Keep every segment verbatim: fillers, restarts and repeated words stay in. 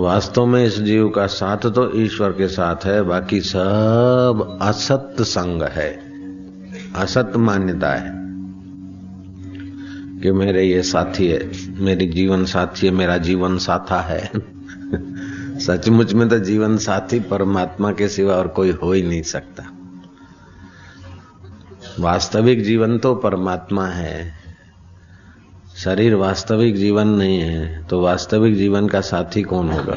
वास्तव में इस जीव का साथ तो ईश्वर के साथ है, बाकी सब असत संग है, असत मान्यता है कि मेरे ये साथी है, मेरी जीवन साथी है, मेरा जीवन साथा है। सचमुच में तो जीवन साथी परमात्मा के सिवा और कोई हो ही नहीं सकता। वास्तविक जीवन तो परमात्मा है, शरीर वास्तविक जीवन नहीं है, तो वास्तविक जीवन का साथी कौन होगा?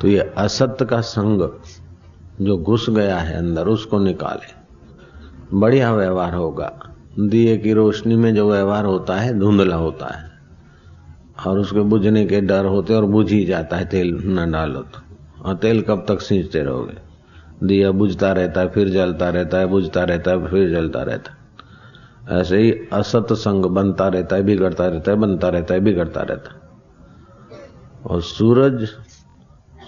तो ये असत्य का संग जो घुस गया है अंदर, उसको निकाले। बढ़िया व्यवहार होगा। दिए की रोशनी में जो व्यवहार होता है धुंधला होता है और उसके बुझने के डर होते और बुझ ही जाता है, तेल न डालो तो। और तेल कब तक सींचते रहोगे? दिया बुझता रहता है, फिर जलता रहता है, बुझता रहता है, फिर जलता रहता है। ऐसे ही असत संग बनता रहता है, बिगड़ता रहता है, बनता रहता है, बिगड़ता रहता है। और सूरज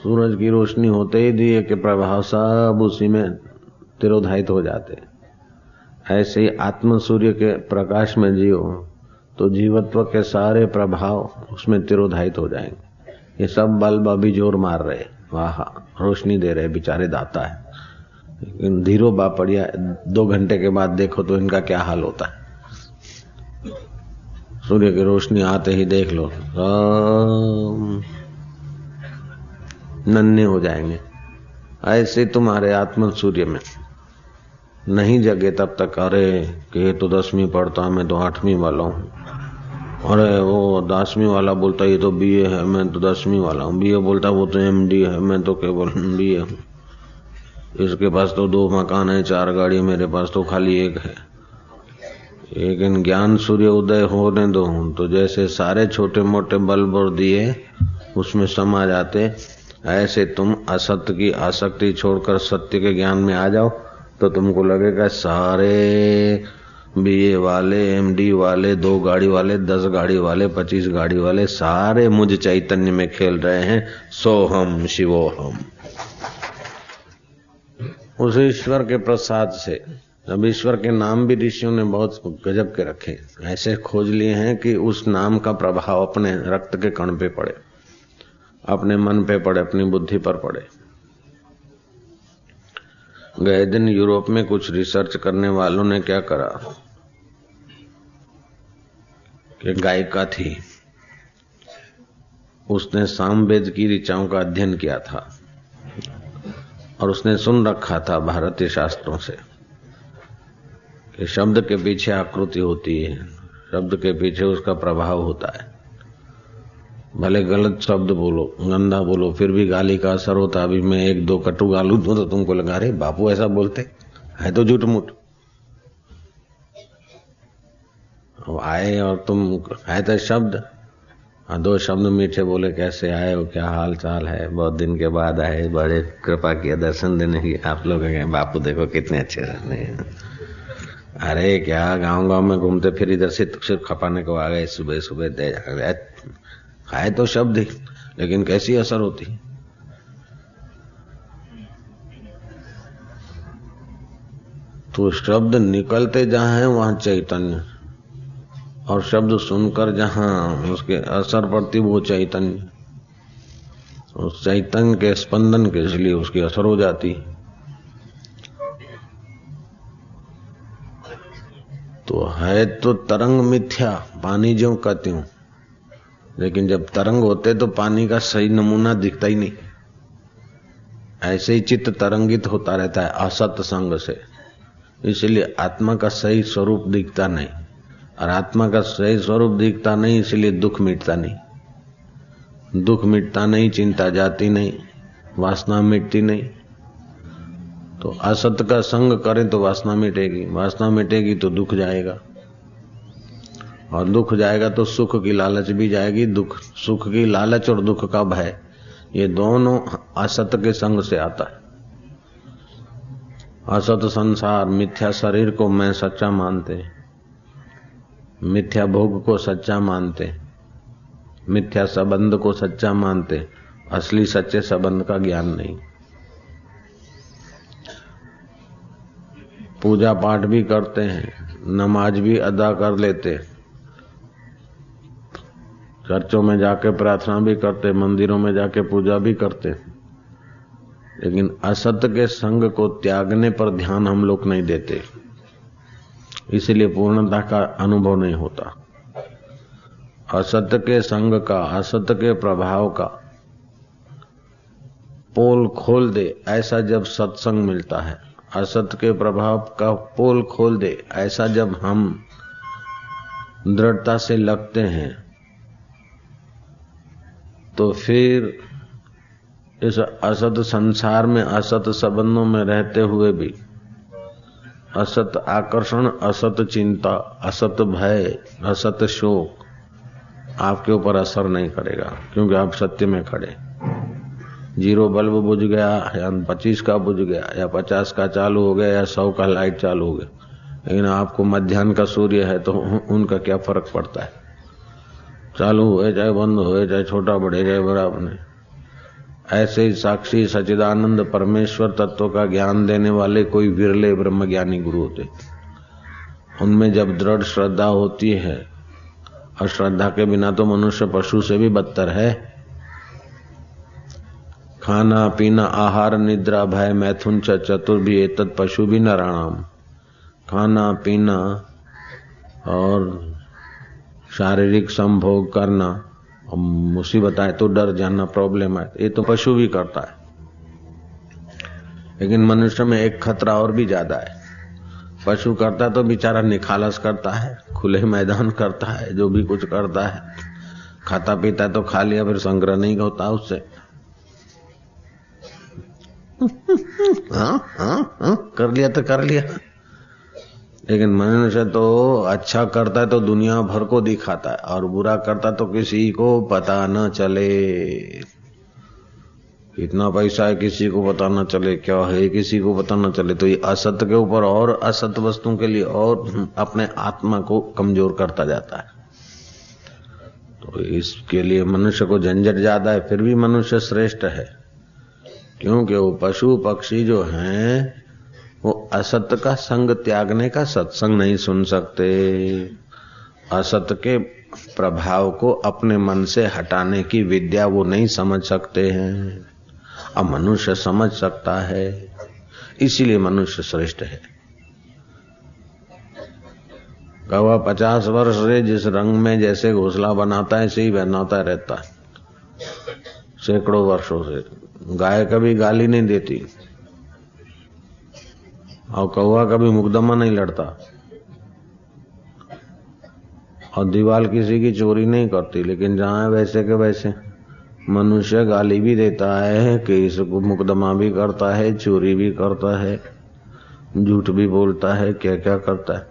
सूरज की रोशनी होते ही दिए के प्रभाव सब उसी में तिरोधायित हो जाते। ऐसे ही आत्म सूर्य के प्रकाश में जियो तो जीवत्व के सारे प्रभाव उसमें तिरोधायित हो जाएंगे। ये सब बल्ब अभी जोर मार रहे, वाह रोशनी दे रहे बेचारे दाता है, लेकिन धीरो बापड़िया दो घंटे के बाद देखो तो इनका क्या हाल होता है। सूर्य की रोशनी आते ही देख लो नन्हे हो जाएंगे। ऐसे तुम्हारे आत्म सूर्य में नहीं जगे तब तक, अरे कि तो दसवीं पढ़ता, मैं तो आठवीं वाला हूँ, अरे वो दसवीं वाला बोलता ये तो बीए है, मैं तो दसवीं वाला हूँ, बीए बोलता वो तो एमडी है, मैं तो केवल बीए हूँ, इसके पास तो दो मकान है, चार गाड़ी, मेरे पास तो खाली एक है। लेकिन ज्ञान सूर्य उदय होने दो तो जैसे सारे छोटे मोटे बल्ब और दिए उसमें समा जाते, ऐसे तुम असत्य की आसक्ति छोड़कर सत्य के ज्ञान में आ जाओ तो तुमको लगेगा सारे बीए वाले, एमडी वाले, दो गाड़ी वाले, दस गाड़ी वाले, पच्चीस गाड़ी वाले सारे मुझ चैतन्य में खेल रहे हैं। सोहम शिवोहम उस ईश्वर के प्रसाद से। अब ईश्वर के नाम भी ऋषियों ने बहुत गजब के रखे, ऐसे खोज लिए हैं कि उस नाम का प्रभाव अपने रक्त के कण पे पड़े, अपने मन पे पड़े, अपनी बुद्धि पर पड़े। गए दिन यूरोप में कुछ रिसर्च करने वालों ने क्या करा कि गायिका थी, उसने सामवेद की ऋचाओं का अध्ययन किया था और उसने सुन रखा था भारतीय शास्त्रों से कि शब्द के पीछे आकृति होती है, शब्द के पीछे उसका प्रभाव होता है। भले गलत शब्द बोलो, गंदा बोलो, फिर भी गाली का असर होता। अभी मैं एक दो कटु गालू दूं तो तुमको लगा रहे बापू ऐसा बोलते है तो झूठ मूठ। अब आए और तुम है तो शब्द, दो शब्द मीठे बोले, कैसे आए हो, क्या हाल चाल है, बहुत दिन के बाद आए, बड़े कृपा किया दर्शन देने की। आप लोग बापू देखो कितने अच्छे रहने, अरे क्या गांव गांव में घूमते फिर इधर से सिर्फ खपाने को आ गए सुबह सुबह दे जा। आए तो शब्द ही, लेकिन कैसी असर होती। तो शब्द निकलते जहां है वहां चैतन्य, और शब्द सुनकर जहां उसके असर पड़ती वो चैतन्य, उस चैतन्य के स्पंदन के इसलिए उसकी असर हो जाती। तो है तो तरंग मिथ्या, पानी जो कहते हूं, लेकिन जब तरंग होते तो पानी का सही नमूना दिखता ही नहीं। ऐसे ही चित्त तरंगित होता रहता है असत संग से, इसलिए आत्मा का सही स्वरूप दिखता नहीं, और आत्मा का सही स्वरूप दिखता नहीं इसलिए दुख मिटता नहीं, दुख मिटता नहीं, चिंता जाती नहीं, वासना मिटती नहीं। तो असत का संग करें तो वासना मिटेगी, वासना मिटेगी तो दुख जाएगा, और दुख जाएगा तो सुख की लालच भी जाएगी। दुख सुख की लालच और दुख का भय ये दोनों असत के संग से आता है। असत संसार मिथ्या शरीर को मैं सच्चा मानते हैं, मिथ्या भोग को सच्चा मानते, मिथ्या संबंध को सच्चा मानते, असली सच्चे संबंध का ज्ञान नहीं। पूजा पाठ भी करते हैं, नमाज भी अदा कर लेते, चर्चों में जाके प्रार्थना भी करते, मंदिरों में जाके पूजा भी करते, लेकिन असत के संग को त्यागने पर ध्यान हम लोग नहीं देते, इसलिए पूर्णता का अनुभव नहीं होता। असत के संग का, असत के प्रभाव का पोल खोल दे ऐसा जब सत्संग मिलता है, असत के प्रभाव का पोल खोल दे ऐसा जब हम दृढ़ता से लगते हैं, तो फिर इस असत संसार में, असत संबंधों में रहते हुए भी असत आकर्षण, असत चिंता, असत भय, असत शोक आपके ऊपर असर नहीं करेगा, क्योंकि आप सत्य में खड़े। जीरो बल्ब बुझ गया या पच्चीस का बुझ गया या पचास का चालू हो गया या सौ का लाइट चालू हो गया, लेकिन आपको मध्याह्न का सूर्य है तो उनका क्या फर्क पड़ता है। चालू हुए चाहे बंद हुए, चाहे छोटा बढ़े चाहे बड़ा बने, ऐसे ही साक्षी सच्चिदानंद परमेश्वर तत्व का ज्ञान देने वाले कोई विरले ब्रह्मज्ञानी गुरु होते। उनमें जब दृढ़ श्रद्धा होती है, और श्रद्धा के बिना तो मनुष्य पशु से भी बदतर है। खाना पीना आहार निद्रा भय मैथुन च चतुर्भि एतत् पशु भी नराणाम। खाना पीना और शारीरिक संभोग करना, मुसीबत आए तो डर जाना, प्रॉब्लम आए, ये तो पशु भी करता है। लेकिन मनुष्य में एक खतरा और भी ज्यादा है। पशु करता तो बेचारा निखालस करता है, खुले मैदान करता है, जो भी कुछ करता है, खाता पीता तो खा लिया, फिर संग्रह नहीं होता उससे। हाँ, हाँ, हाँ, कर लिया तो कर लिया। लेकिन मनुष्य तो अच्छा करता है तो दुनिया भर को दिखाता है, और बुरा करता तो किसी को पता न चले। इतना पैसा है किसी को पता न चले, क्या है किसी को पता न चले, तो ये असत के ऊपर और असत वस्तुओं के लिए और अपने आत्मा को कमजोर करता जाता है। तो इसके लिए मनुष्य को झंझट ज्यादा है, फिर भी मनुष्य श्रेष्ठ है, क्योंकि वो पशु पक्षी जो हैं वो असत का संग त्यागने का सत्संग नहीं सुन सकते। असत के प्रभाव को अपने मन से हटाने की विद्या वो नहीं समझ सकते हैं, अब मनुष्य समझ सकता है, इसीलिए मनुष्य श्रेष्ठ है। कौवा पचास वर्ष से जिस रंग में जैसे घोंसला बनाता है ऐसे ही बनाता रहता है सैकड़ों वर्षों से। गाय कभी गाली नहीं देती और कौवा कभी मुकदमा नहीं लड़ता, और दीवार किसी की चोरी नहीं करती, लेकिन जहाँ वैसे के वैसे मनुष्य गाली भी देता है, कि इसको मुकदमा भी करता है, चोरी भी करता है, झूठ भी बोलता है, क्या क्या करता है।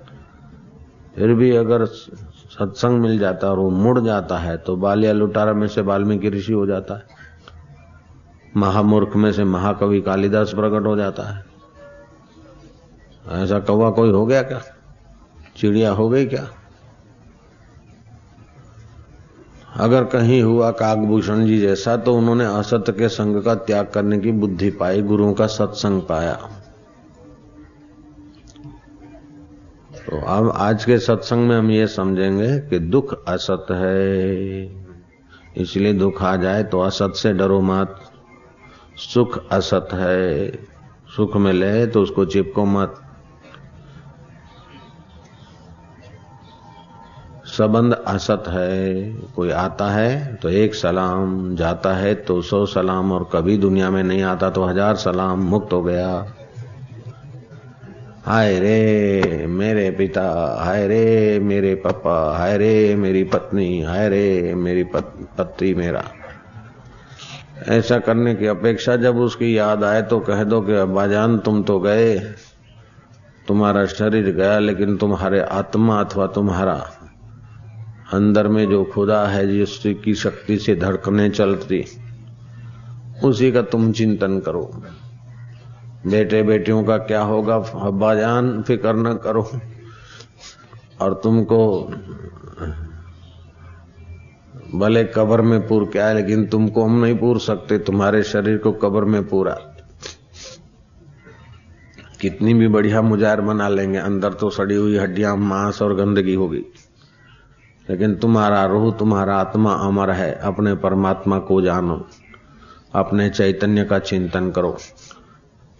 फिर भी अगर सत्संग मिल जाता और वो मुड़ जाता है तो बालिया लुटारा में से वाल्मीकि ऋषि हो जाता है, महामूर्ख में से महाकवि कालिदास प्रकट हो जाता है। ऐसा कौवा कोई हो गया क्या, चिड़िया हो गई क्या? अगर कहीं हुआ काकभूषण जी जैसा, तो उन्होंने असत के संग का त्याग करने की बुद्धि पाई, गुरुओं का सत्संग पाया। तो अब आज के सत्संग में हम ये समझेंगे कि दुख असत है, इसलिए दुख आ जाए तो असत से डरो मत। सुख असत है, सुख मिले तो उसको चिपको मत। संबंध असत है, कोई आता है तो एक सलाम, जाता है तो सौ सलाम, और कभी दुनिया में नहीं आता तो हजार सलाम, मुक्त हो गया। हाय रे मेरे पिता, हाय रे मेरे पापा, हाय रे मेरी पत्नी, हाय रे मेरी पति मेरा। ऐसा करने की अपेक्षा जब उसकी याद आए तो कह दो कि अब्बा जान तुम तो गए, तुम्हारा शरीर गया, लेकिन तुम्हारे आत्मा अथवा तुम्हारा अंदर में जो खुदा है, जिसकी शक्ति से धड़कने चलती, उसी का तुम चिंतन करो। बेटे बेटियों का क्या होगा अब्बा जान फिक्र न करो, और तुमको भले कब्र में पूर क्या है, लेकिन तुमको हम नहीं पूर सकते, तुम्हारे शरीर को कब्र में पूरा कितनी भी बढ़िया मुजार बना लेंगे, अंदर तो सड़ी हुई हड्डियां, मांस और गंदगी होगी, लेकिन तुम्हारा रूह, तुम्हारा आत्मा अमर है। अपने परमात्मा को जानो, अपने चैतन्य का चिंतन करो।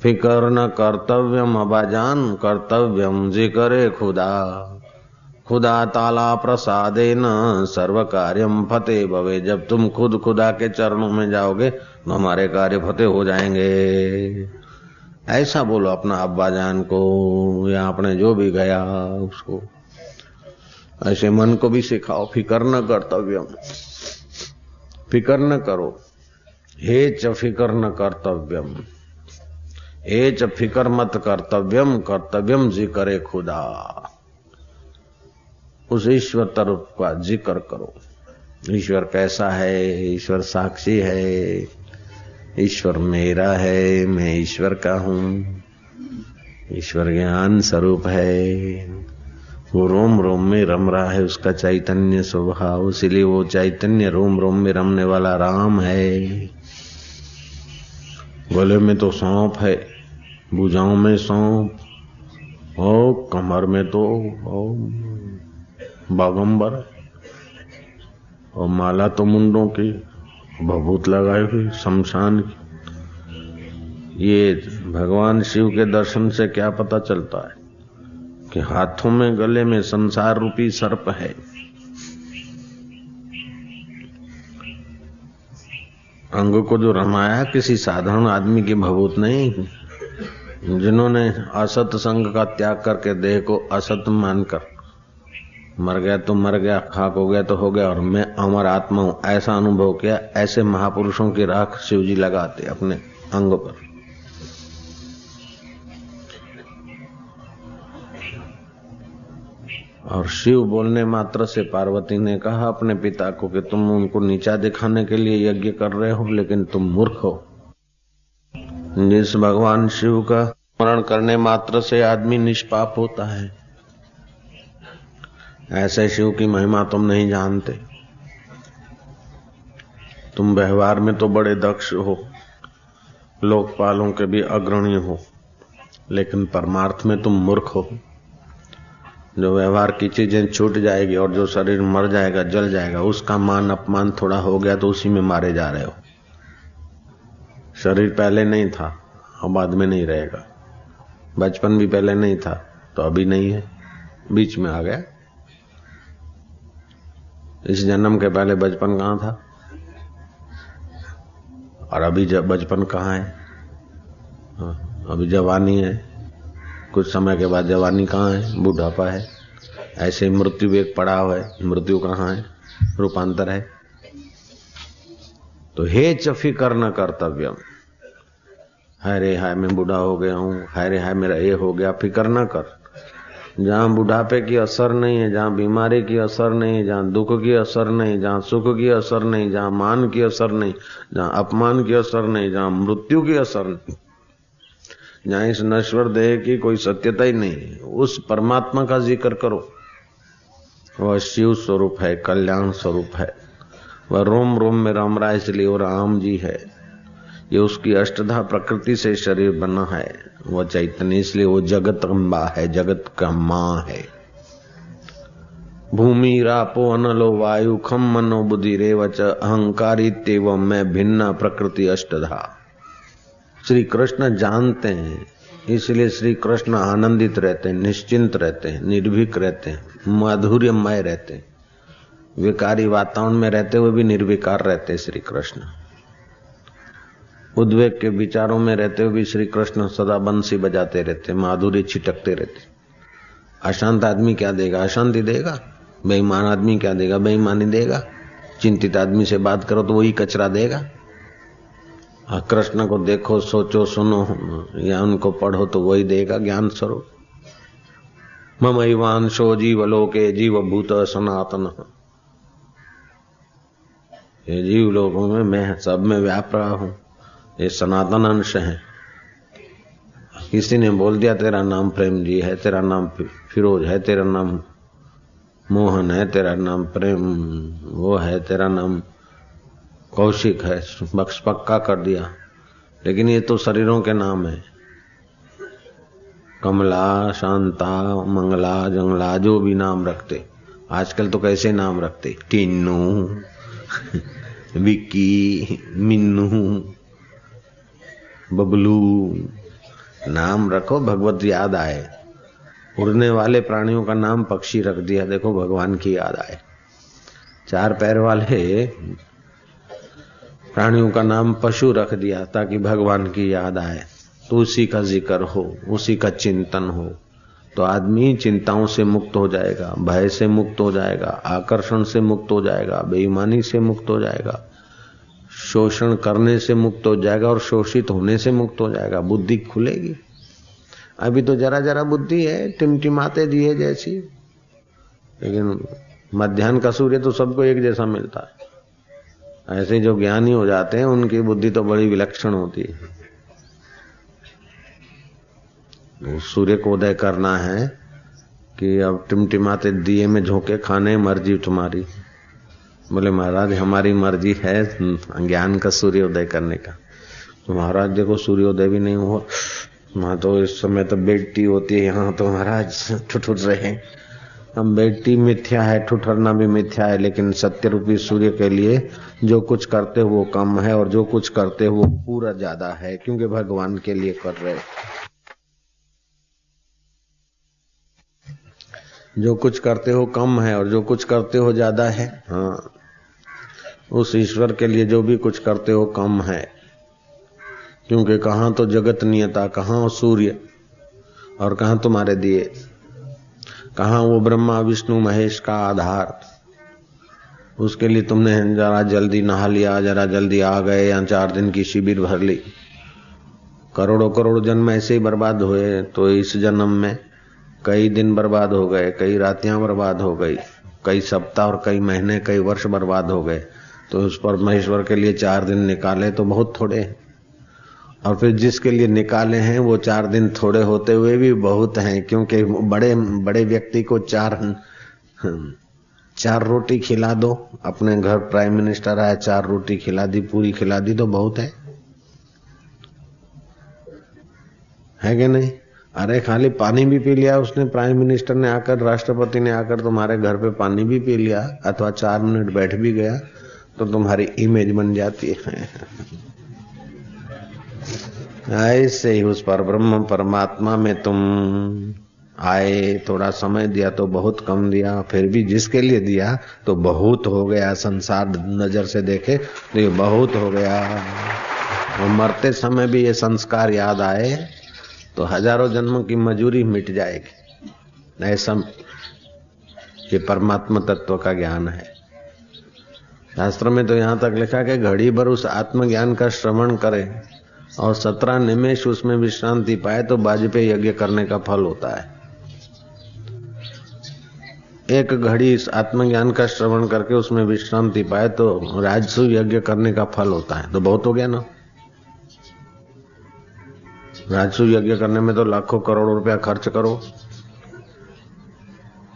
फिकर न कर्तव्यम अबाजान कर्तव्यम जिक्रे खुदा। खुदा ताला प्रसादेन सर्व कार्यम फतेह भवे। जब तुम खुद खुदा के चरणों में जाओगे तो हमारे कार्य फतेह हो जाएंगे, ऐसा बोलो अपना अब्बाजान को या अपने जो भी गया उसको। ऐसे मन को भी सिखाओ, फिकर न कर्तव्यम, फिकर न करो। हे च फिकर न कर्तव्यम, हे च फिकर मत कर्तव्यम कर्तव्यम जिक्रे खुदा। उस ईश्वर तरफ का जिक्र करो। ईश्वर कैसा है, ईश्वर साक्षी है, ईश्वर मेरा है, मैं ईश्वर का हूँ, ईश्वर ज्ञान स्वरूप है। वो रोम रोम में रम रहा है, उसका चैतन्य स्वभाव, इसलिए वो चैतन्य रोम रोम में रमने वाला राम है। गले में तो सौंफ है, भुजाओं में सौंफ, ओ कमर में तो ओ बागंबर, और माला तो मुंडों की भभूत लगाई हुई शमशान की। ये भगवान शिव के दर्शन से क्या पता चलता है कि हाथों में गले में संसार रूपी सर्प है। अंग को जो रमाया किसी साधारण आदमी की भभूत नहीं, जिन्होंने असत संग का त्याग करके देह को असत मानकर मर गया तो मर गया, खाक हो गया तो हो गया, और मैं अमर आत्मा हूं ऐसा अनुभव किया। ऐसे महापुरुषों की राख शिवजी लगाते अपने अंगों पर। और शिव बोलने मात्र से पार्वती ने कहा अपने पिता को कि तुम उनको नीचा दिखाने के लिए यज्ञ कर रहे हो, लेकिन तुम मूर्ख हो। जिस भगवान शिव का स्मरण करने मात्र से आदमी निष्पाप होता है, ऐसे शिव की महिमा तुम नहीं जानते। तुम व्यवहार में तो बड़े दक्ष हो, लोकपालों के भी अग्रणी हो, लेकिन परमार्थ में तुम मूर्ख हो। जो व्यवहार की चीजें छूट जाएगी और जो शरीर मर जाएगा, जल जाएगा, उसका मान अपमान थोड़ा हो गया तो उसी में मारे जा रहे हो। शरीर पहले नहीं था और बाद में नहीं रहेगा, बचपन भी पहले नहीं था तो अभी नहीं है, बीच में आ गया। इस जन्म के पहले बचपन कहाँ था और अभी जब बचपन कहाँ है, अभी जवानी है, कुछ समय के बाद जवानी कहाँ है, बुढ़ापा है। ऐसे मृत्यु एक पड़ाव है, मृत्यु कहाँ है, रूपांतर है। तो हे चफी करना कर्तव्य, हाय रे हाय मैं बूढ़ा हो गया हूँ, हाय रे हाय मेरा ये हो गया, फिकर ना कर। जहाँ बुढ़ापे की असर नहीं है, जहाँ बीमारी की असर नहीं है, जहाँ दुख की असर नहीं, जहाँ सुख की असर नहीं, जहाँ मान की असर नहीं, जहाँ अपमान की असर नहीं, जहाँ मृत्यु की असर नहीं, जहाँ इस नश्वर देह की कोई सत्यता ही नहीं है, उस परमात्मा का जिक्र करो। वह शिव स्वरूप है, कल्याण स्वरूप है, वह रोम रोम में राम राय, इसलिए वो राम जी है। ये उसकी अष्टधा प्रकृति से शरीर बना है, वह चैतन्य, इसलिए वो जगत अम्बा है, जगत का माँ है। भूमि रापो अनलो वायु खम मनो बुद्धि रेवच अहंकारी तेव मैं भिन्ना प्रकृति अष्टधा। श्री कृष्ण जानते हैं, इसलिए श्री कृष्ण आनंदित रहते हैं, निश्चिंत रहते हैं, निर्भीक रहते हैं, माधुर्यमय रहते हैं। विकारी वातावरण में रहते हुए भी निर्विकार रहते हैं श्री कृष्ण। उद्वेग के विचारों में रहते हुए भी श्री कृष्ण सदा बंसी बजाते रहते, माधुरी छिटकते रहते। अशांत आदमी क्या देगा, अशांति देगा। बेईमान आदमी क्या देगा, बेईमानी देगा। चिंतित आदमी से बात करो तो वही कचरा देगा। कृष्ण को देखो, सोचो, सुनो या उनको पढ़ो तो वही देगा ज्ञान स्वरूप। मम एवांशो जीवलोके जीवभूत सनातन। ये जीव लोगों में मैं सब में व्याप रहा हूं, ये सनातन अंश है। किसी ने बोल दिया तेरा नाम प्रेम जी है, तेरा नाम फिरोज है, तेरा नाम मोहन है, तेरा नाम प्रेम वो है, तेरा नाम कौशिक है, बक्स पक्का कर दिया। लेकिन ये तो शरीरों के नाम है, कमला, शांता, मंगला, जंगला, जो भी नाम रखते। आजकल तो कैसे नाम रखते, टीनू, विक्की, मिन्नू, बबलू। नाम रखो भगवत याद आए। उड़ने वाले प्राणियों का नाम पक्षी रख दिया, देखो भगवान की याद आए। चार पैर वाले प्राणियों का नाम पशु रख दिया ताकि भगवान की याद आए, तो उसी का जिक्र हो, उसी का चिंतन हो, तो आदमी चिंताओं से मुक्त हो जाएगा, भय से मुक्त हो जाएगा, आकर्षण से मुक्त हो जाएगा, बेईमानी से मुक्त हो जाएगा, शोषण करने से मुक्त हो जाएगा और शोषित होने से मुक्त हो जाएगा। बुद्धि खुलेगी। अभी तो जरा जरा बुद्धि है, टिमटिमाते दिए जैसी, लेकिन मध्याह्न का सूर्य तो सबको एक जैसा मिलता है। ऐसे जो ज्ञानी हो जाते हैं उनकी बुद्धि तो बड़ी विलक्षण होती है। सूर्य को उदय करना है कि अब टिमटिमाते दिए में झोंके खाने, मर्जी तुम्हारी। बोले महाराज हमारी मर्जी है ज्ञान का सूर्य उदय करने का। तो महाराज देखो सूर्योदय भी नहीं हुआ, वहाँ तो इस समय तो बेटी होती है, यहाँ तो महाराज ठुठुर रहे। हम बेटी मिथ्या है, ठुठरना भी मिथ्या है, लेकिन सत्य रूपी सूर्य के लिए जो कुछ करते वो कम है और जो कुछ करते वो पूरा ज्यादा है, क्योंकि भगवान के लिए कर रहे। जो कुछ करते हो कम है और जो कुछ करते हो ज्यादा है। हाँ, उस ईश्वर के लिए जो भी कुछ करते हो कम है, क्योंकि कहाँ तो जगत नियता, कहाँ सूर्य और कहाँ तुम्हारे दिए, कहाँ वो ब्रह्मा विष्णु महेश का आधार। उसके लिए तुमने जरा जल्दी नहा लिया, जरा जल्दी आ गए, या चार दिन की शिविर भर ली। करोड़ों करोड़ों जन्म ऐसे ही बर्बाद हुए, तो इस जन्म में कई दिन बर्बाद हो गए, कई रातियां बर्बाद हो गई, कई सप्ताह और कई महीने, कई वर्ष बर्बाद हो गए। तो उस पर महेश्वर के लिए चार दिन निकाले तो बहुत थोड़े हैं, और फिर जिसके लिए निकाले हैं वो चार दिन थोड़े होते हुए भी बहुत हैं, क्योंकि बड़े बड़े व्यक्ति को चार चार रोटी खिला दो। अपने घर प्राइम मिनिस्टर आया, चार रोटी खिला दी, पूरी खिला दी तो बहुत है, है कि नहीं? अरे खाली पानी भी पी लिया उसने, प्राइम मिनिस्टर ने आकर, राष्ट्रपति ने आकर तुम्हारे घर पे पानी भी पी लिया अथवा चार मिनट बैठ भी गया तो तुम्हारी इमेज बन जाती है। ऐसे ही उस पर ब्रह्म परमात्मा में तुम आए, थोड़ा समय दिया तो बहुत कम दिया, फिर भी जिसके लिए दिया तो बहुत हो गया। संसार नजर से देखे तो ये बहुत हो गया। और मरते समय भी ये संस्कार याद आए तो हजारों जन्मों की मजूरी मिट जाएगी। ऐसा ये परमात्मा तत्व का ज्ञान है। शास्त्र में तो यहाँ तक लिखा कि घड़ी भर उस आत्मज्ञान का श्रवण करे और सत्रह निमेष उसमें विश्रांति पाए तो वाजपेयी यज्ञ करने का फल होता है। एक घड़ी इस आत्मज्ञान का श्रवण करके उसमें विश्रांति पाए तो राजसूय यज्ञ करने का फल होता है। तो बहुत हो गया ना। राजसू यज्ञ करने में तो लाखों करोड़ों रुपया खर्च करो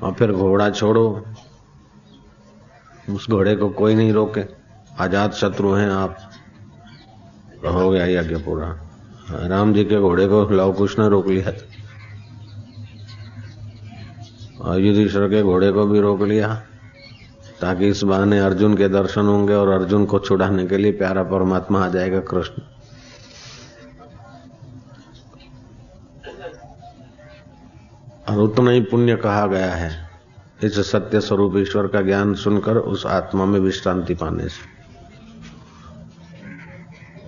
और फिर घोड़ा छोड़ो, उस घोड़े को कोई नहीं रोके, आजाद शत्रु हैं आप। हो गया यज्ञ पूरा। राम जी के घोड़े को लव कुश ने रोक लिया और युधिष्ठिर के घोड़े को भी रोक लिया, ताकि इस बहाने अर्जुन के दर्शन होंगे और अर्जुन को छुड़ाने के लिए प्यारा परमात्मा आ जाएगा कृष्ण। और उतना ही पुण्य कहा गया है इस सत्य स्वरूप ईश्वर का ज्ञान सुनकर उस आत्मा में विश्रांति पाने से।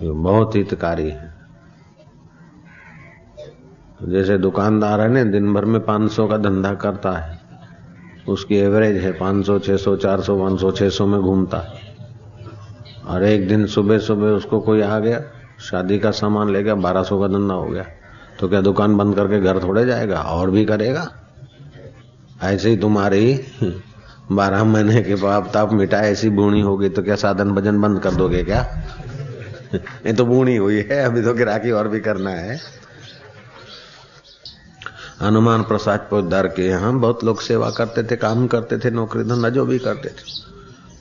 ये बहुत हितकारी है। जैसे दुकानदार है ना, दिन भर में पाँच सौ का धंधा करता है, उसकी एवरेज है पाँच सौ छह सौ चार सौ पाँच सौ छह सौ में घूमता है, और एक दिन सुबह सुबह उसको कोई आ गया, शादी का सामान ले गया, बारह सौ का धंधा हो गया, तो क्या दुकान बंद करके घर थोड़े जाएगा? और भी करेगा। ऐसे ही तुम्हारी बारह महीने के पाप ताप मिटाए ऐसी बूढ़ी होगी तो क्या साधन भजन बंद कर दोगे क्या? ये तो बूढ़ी हुई है, अभी तो गिराकी और भी करना है। हनुमान प्रसाद पोद्दार के यहाँ बहुत लोग सेवा करते थे, काम करते थे, नौकरी धंधा जो भी करते थे,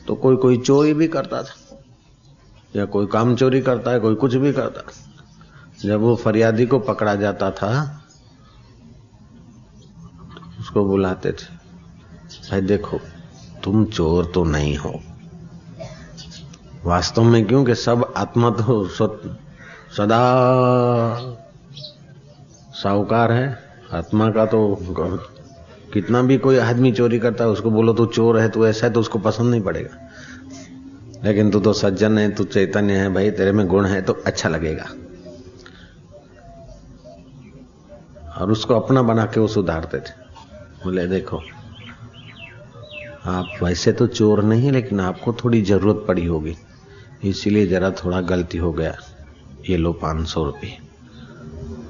तो कोई कोई चोरी भी करता था, या कोई काम चोरी करता है, कोई कुछ भी करता। जब वो फरियादी को पकड़ा जाता था उसको बुलाते थे, भाई देखो तुम चोर तो नहीं हो वास्तव में, क्योंकि सब आत्मा तो सदा साहूकार है। आत्मा का तो कितना भी कोई आदमी चोरी करता है उसको बोलो तू चोर है, तू ऐसा है, तो उसको पसंद नहीं पड़ेगा। लेकिन तू तो सज्जन है, तू चैतन्य है, भाई तेरे में गुण है तो अच्छा लगेगा और उसको अपना बना के वो सुधारते थे। बोले देखो आप वैसे तो चोर नहीं, लेकिन आपको थोड़ी जरूरत पड़ी होगी इसीलिए जरा थोड़ा गलती हो गया, ये लो पाँच सौ रुपये।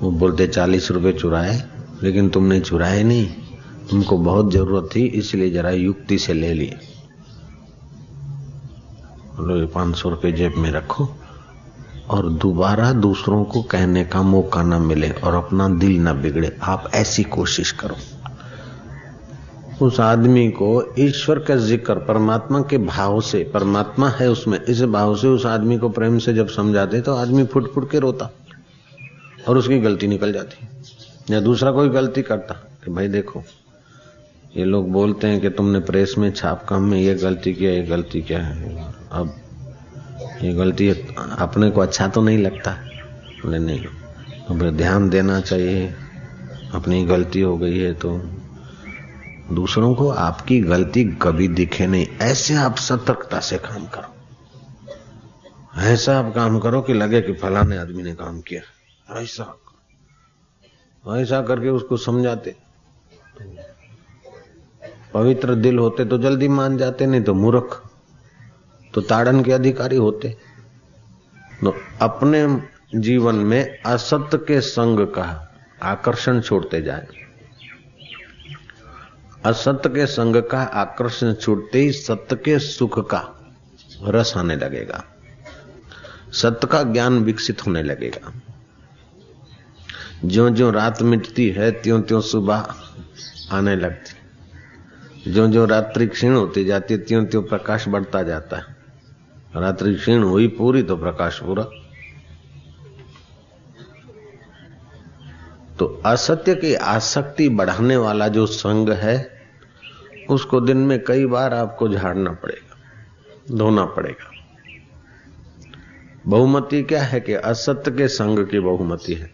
वो बोलते चालीस रुपये चुराए, लेकिन तुमने चुराए नहीं, तुमको बहुत जरूरत थी इसलिए जरा युक्ति से ले लिए। बोलो ये पाँच सौ रुपये जेब में रखो और दोबारा दूसरों को कहने का मौका ना मिले और अपना दिल ना बिगड़े, आप ऐसी कोशिश करो। उस आदमी को ईश्वर का जिक्र परमात्मा के भाव से, परमात्मा है उसमें, इस भाव से उस आदमी को प्रेम से जब समझाते तो आदमी फुट फुट के रोता और उसकी गलती निकल जाती। या दूसरा कोई गलती करता कि भाई देखो ये लोग बोलते हैं कि तुमने प्रेस में छाप काम में ये गलती किया, ये गलती किया है, अब ये गलती अपने को अच्छा तो नहीं लगता। बोले नहीं, अब ध्यान देना चाहिए, अपनी गलती हो गई है तो दूसरों को आपकी गलती कभी दिखे नहीं, ऐसे आप सतर्कता से काम करो। ऐसा आप काम करो कि लगे कि फलाने आदमी ने काम किया, ऐसा ऐसा करके उसको समझाते। पवित्र दिल होते तो जल्दी मान जाते, नहीं तो मूर्ख तो ताड़न के अधिकारी होते। तो अपने जीवन में असत्य के संग का आकर्षण छोड़ते जाए। असत्य के संग का आकर्षण छूटते ही सत्य के सुख का रस आने लगेगा, सत्य का ज्ञान विकसित होने लगेगा। ज्यों ज्यों रात मिटती है त्यों त्यों सुबह आने लगती, ज्यों ज्यों रात्रि क्षीण होती जाती है त्यों त्यों प्रकाश बढ़ता जाता है। रात्रि क्षीण हुई पूरी तो प्रकाश पूरा। तो असत्य की आसक्ति बढ़ाने वाला जो संग है उसको दिन में कई बार आपको झाड़ना पड़ेगा, धोना पड़ेगा। बहुमति क्या है कि असत्य के संग की बहुमति है।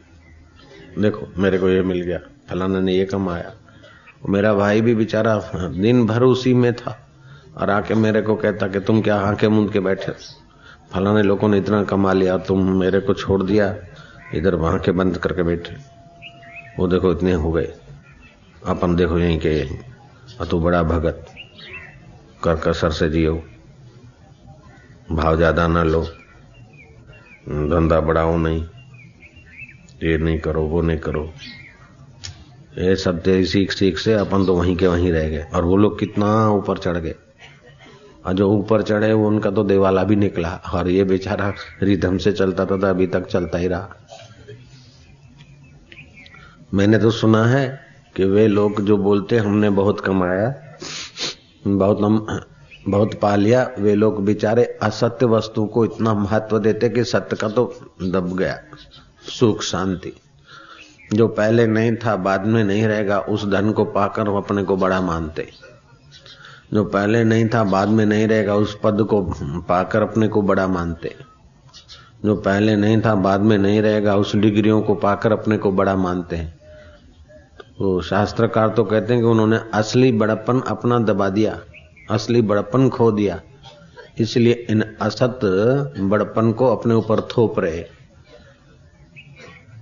देखो मेरे को ये मिल गया, फलाना ने ये कमाया, मेरा भाई भी बेचारा दिन भर उसी में था और आके मेरे को कहता कि तुम क्या आंखें मूंद के बैठे, फलाने लोगों ने इतना कमा लिया, तुम मेरे को छोड़ दिया, इधर आंखें बंद करके बैठे, वो देखो इतने हो गए, अपन देखो यहीं के यहीं, तू बड़ा भगत कर कर सर से जियो, भाव ज्यादा ना लो, धंधा बढ़ाओ नहीं, ये नहीं करो वो नहीं करो, ये सब तेरी सीख सीख से अपन तो वहीं के वहीं रह गए। और वो लोग कितना ऊपर चढ़ गए, और जो ऊपर चढ़े वो उनका तो देवाला भी निकला और ये बेचारा रिधम से चलता था, था अभी तक चलता ही रहा। मैंने तो सुना है कि वे लोग जो बोलते हमने बहुत कमाया, बहुत हम बहुत पा लिया, वे लोग बेचारे असत्य वस्तु को इतना महत्व देते कि सत्य का तो दब गया सुख शांति, जो पहले नहीं था बाद में नहीं रहेगा, उस धन को पाकर वो अपने को बड़ा मानते। जो पहले नहीं था बाद में नहीं रहेगा, उस पद को पाकर अपने को बड़ा मानते। जो पहले नहीं था बाद में नहीं रहेगा, उस डिग्रियों को पाकर अपने को बड़ा मानते हैं। तो शास्त्रकार तो कहते हैं कि उन्होंने असली बड़प्पन अपना दबा दिया, असली बड़प्पन खो दिया, इसलिए इन असत बड़प्पन को अपने ऊपर थोप रहे।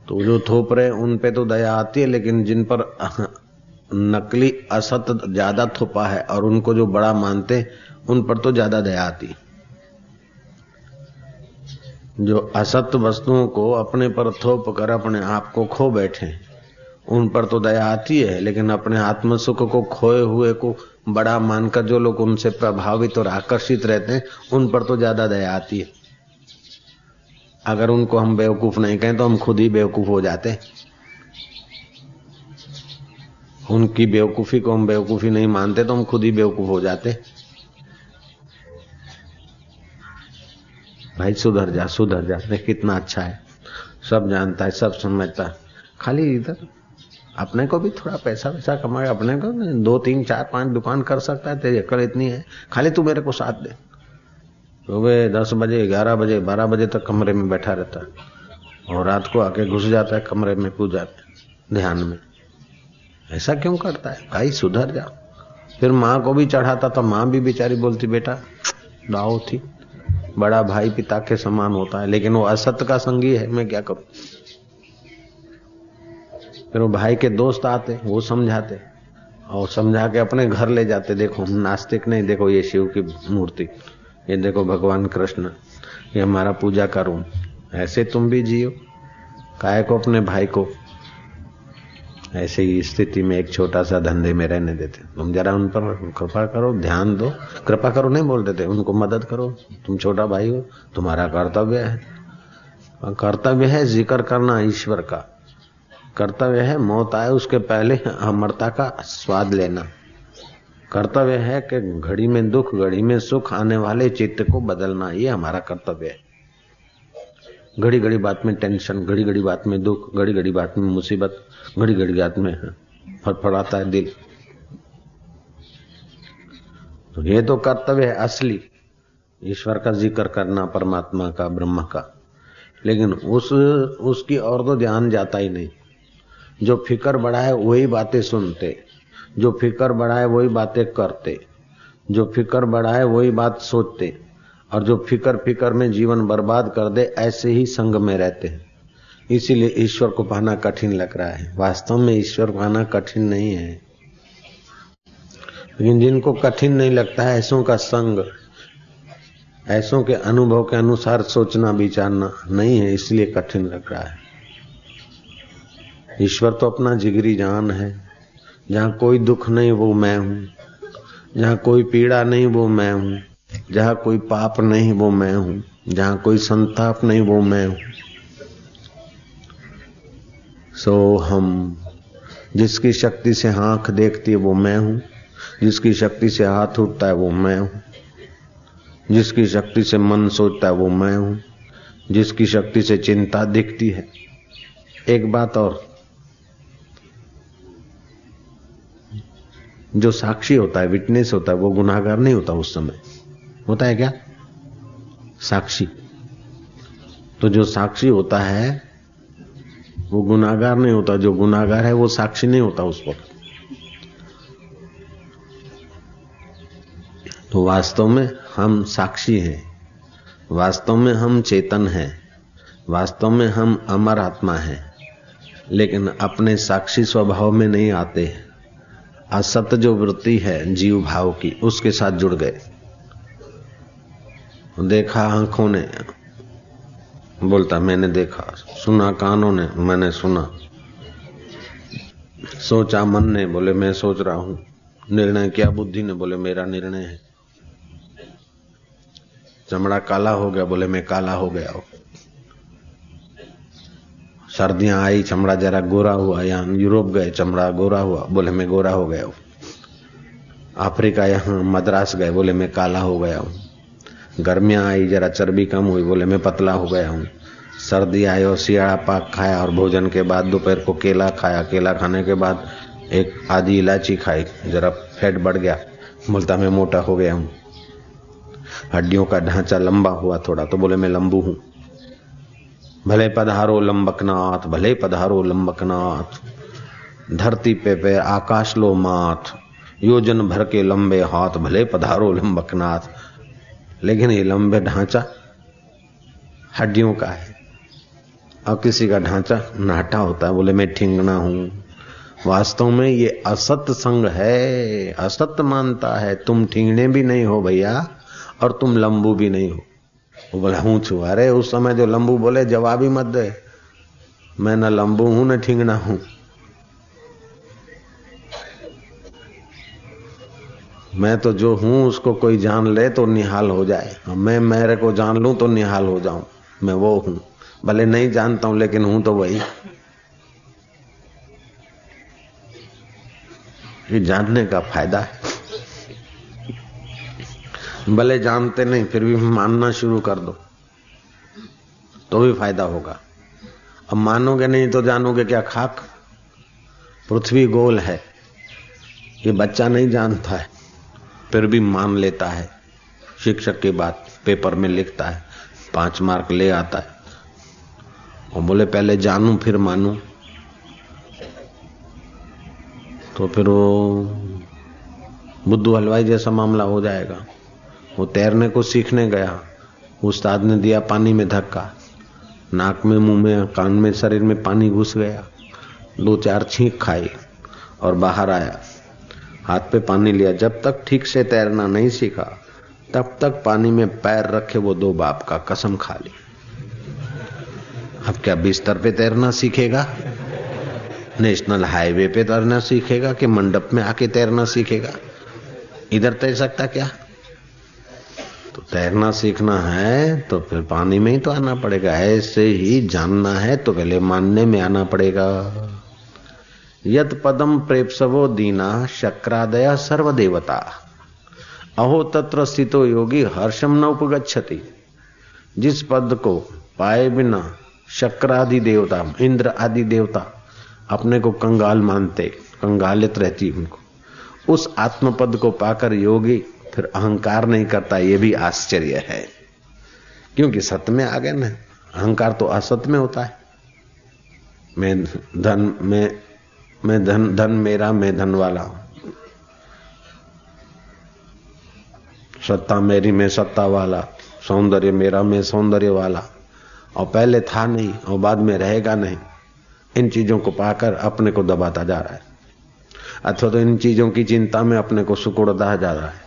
तो जो थोप रहे उन पे तो दया आती है, लेकिन जिन पर नकली असत ज्यादा थोपा है और उनको जो बड़ा मानते उन पर तो ज्यादा दया आती। जो असत वस्तुओं को अपने पर थोप कर अपने आप को खो बैठे उन पर तो दया आती है, लेकिन अपने आत्म सुख को खोए हुए को बड़ा मानकर जो लोग उनसे प्रभावित और आकर्षित रहते हैं उन पर तो ज्यादा दया आती है। अगर उनको हम बेवकूफ नहीं कहें तो हम खुद ही बेवकूफ हो जाते, उनकी बेवकूफी को हम बेवकूफी नहीं मानते तो हम खुद ही बेवकूफ हो जाते। भाई सुधर जा सुधर जा, कितना अच्छा है, सब जानता है सब समझता है, खाली इधर अपने को भी थोड़ा पैसा वैसा कमाए, अपने को दो तीन चार पांच दुकान कर सकता है, तेरी अकल इतनी है, खाली तू मेरे को साथ दे। सुबह दस बजे ग्यारह बजे बारह बजे तक कमरे में बैठा रहता है और रात को आके घुस जाता है कमरे में पूजा में ध्यान में। ऐसा क्यों करता है भाई, सुधर जा। फिर माँ को भी चढ़ाता तो माँ भी बेचारी बोलती बेटा दाओ थी, बड़ा भाई पिता के समान होता है, लेकिन वो असत का संगी है, मैं क्या करूं। फिर वो भाई के दोस्त आते, वो समझाते और समझा के अपने घर ले जाते, देखो हम नास्तिक नहीं, देखो ये शिव की मूर्ति, ये देखो भगवान कृष्ण, ये हमारा पूजा का रूम। ऐसे तुम भी जियो, काहे को अपने भाई को ऐसे ही स्थिति में एक छोटा सा धंधे में रहने देते। तुम जरा उन पर कृपा करो, ध्यान दो, कृपा करो नहीं बोल देते, उनको मदद करो, तुम छोटा भाई हो, तुम्हारा कर्तव्य है। कर्तव्य है जिक्र करना ईश्वर का, कर्तव्य है मौत आए उसके पहले अमरता का स्वाद लेना, कर्तव्य है कि घड़ी में दुख घड़ी में सुख आने वाले चित्त को बदलना, ये हमारा कर्तव्य है। घड़ी घड़ी बात में टेंशन, घड़ी घड़ी बात में दुख, घड़ी घड़ी बात में मुसीबत, घड़ी घड़ी बात में फड़फड़ाता है दिल। तो ये तो कर्तव्य है असली, ईश्वर का जिक्र करना, परमात्मा का, ब्रह्म का। लेकिन उस उसकी और तो ध्यान जाता ही नहीं। जो फिकर बढ़ाए वही बातें सुनते, जो फिकर बढ़ाए वही बातें करते, जो फिकर बढ़ाए वही बात सोचते, और जो फिकर फिकर में जीवन बर्बाद कर दे ऐसे ही संग में रहते हैं। इसीलिए ईश्वर को पाना कठिन लग रहा है। वास्तव में ईश्वर पाना कठिन नहीं है, लेकिन जिनको कठिन नहीं लगता है ऐसों का संग, ऐसों के अनुभव के अनुसार सोचना विचारना नहीं है, इसलिए कठिन लग रहा है। ईश्वर तो अपना जिगरी जान है, जहाँ कोई दुख नहीं वो मैं हूँ, जहाँ कोई पीड़ा नहीं वो मैं हूँ, जहाँ कोई पाप नहीं वो मैं हूँ, जहाँ कोई संताप नहीं वो मैं हूँ। सो हम जिसकी शक्ति से आंख देखती है वो मैं हूँ, जिसकी शक्ति से हाथ उठता है वो मैं हूँ, जिसकी शक्ति से मन सोचता है वो मैं हूँ, जिसकी शक्ति से चिंता दिखती है। एक बात और, जो साक्षी होता है, विटनेस होता है, वो गुनाहगार नहीं होता उस समय, होता है क्या साक्षी। तो जो साक्षी होता है वो गुनाहगार नहीं होता, जो गुनाहगार है वो साक्षी नहीं होता उस वक्त। तो वास्तव में हम साक्षी हैं, वास्तव में हम चेतन हैं, वास्तव में हम अमर आत्मा हैं, लेकिन अपने साक्षी स्वभाव में नहीं आते। असत जो वृत्ति है जीव भाव की, उसके साथ जुड़ गए। देखा आंखों ने, बोलता मैंने देखा, सुना कानों ने, मैंने सुना, सोचा मन ने, बोले मैं सोच रहा हूं, निर्णय किया बुद्धि ने, बोले मेरा निर्णय है, चमड़ा काला हो गया, बोले मैं काला हो गया हूं, सर्दियां आई चमड़ा जरा गोरा हुआ, यहाँ यूरोप गए चमड़ा गोरा हुआ, बोले मैं गोरा हो गया हूँ, अफ्रीका यहाँ मद्रास गए, बोले मैं काला हो गया हूँ, गर्मियाँ आई जरा चर्बी कम हुई, बोले मैं पतला हो गया हूँ, सर्दी आई और सियाड़ा पाक खाया और भोजन के बाद दोपहर को केला खाया, केला खाने के बाद एक आधी इलायची खाई, जरा फैट बढ़ गया, बोलता मैं मोटा हो गया हूँ, हड्डियों का ढांचा लंबा हुआ थोड़ा, तो बोले मैं लंबू हूँ, भले पधारो लंबकनाथ, भले पधारो लंबकनाथ, धरती पे पे आकाश लो माथ, योजन भर के लंबे हाथ, भले पधारो लंबकनाथ। लेकिन ये लंबे ढांचा हड्डियों का है, और किसी का ढांचा नाटा होता है, बोले मैं ठिंगना हूं। वास्तव में ये असत संग है, असत मानता है, तुम ठिंगने भी नहीं हो भैया और तुम लंबू भी नहीं हो। वो बोला हूं छू। अरे उस समय जो लंबू बोले जवाब ही मत दे, मैं ना लंबू हूं ना ठिंगना हूं, मैं तो जो हूं उसको कोई जान ले तो निहाल हो जाए, मैं मेरे को जान लूं तो निहाल हो जाऊं, मैं वो हूं, भले नहीं जानता हूं लेकिन हूं तो वही। ये जानने का फायदा है, भले जानते नहीं फिर भी मानना शुरू कर दो तो भी फायदा होगा। अब मानोगे नहीं तो जानोगे क्या खाक, पृथ्वी गोल है, ये बच्चा नहीं जानता है, फिर भी मान लेता है। शिक्षक की बात पेपर में लिखता है, पांच मार्क ले आता है और बोले पहले जानूं फिर मानूं। तो फिर वो बुद्धू हलवाई जैसा मामला हो जाएगा। वो तैरने को सीखने गया, उस्ताद ने दिया पानी में धक्का, नाक में, मुंह में, कान में, शरीर में पानी घुस गया, दो चार छींक खाई और बाहर आया, हाथ पे पानी लिया। जब तक ठीक से तैरना नहीं सीखा तब तक पानी में पैर रखे वो दो बाप का, कसम खा ली। अब क्या बिस्तर पे तैरना सीखेगा, नेशनल हाईवे पे तैरना सीखेगा कि मंडप में आके तैरना सीखेगा? इधर तैर सकता क्या? तो तैरना सीखना है तो फिर पानी में ही तो आना पड़ेगा। ऐसे ही जानना है तो पहले मानने में आना पड़ेगा। यत पदम प्रेप्सवो दीना शक्रादया सर्वदेवता अहो तत्र स्थितो योगी हर्षम न उपगच्छति। जिस पद को पाए बिना शक्रादि देवता, इंद्र आदि देवता अपने को कंगाल मानते, कंगालित रहती उनको, उस आत्मपद को पाकर योगी फिर अहंकार नहीं करता। यह भी आश्चर्य है, क्योंकि सत्य में आ गए ना। अहंकार तो असत में होता है। मैं धन मैं मैं धन धन मेरा, मैं धन वाला हूं। सत्ता मेरी, मैं सत्ता वाला। सौंदर्य मेरा, मैं सौंदर्य वाला। और पहले था नहीं और बाद में रहेगा नहीं। इन चीजों को पाकर अपने को दबाता जा रहा है, अथवा तो इन चीजों की चिंता में अपने को सिकुड़ता जा रहा है।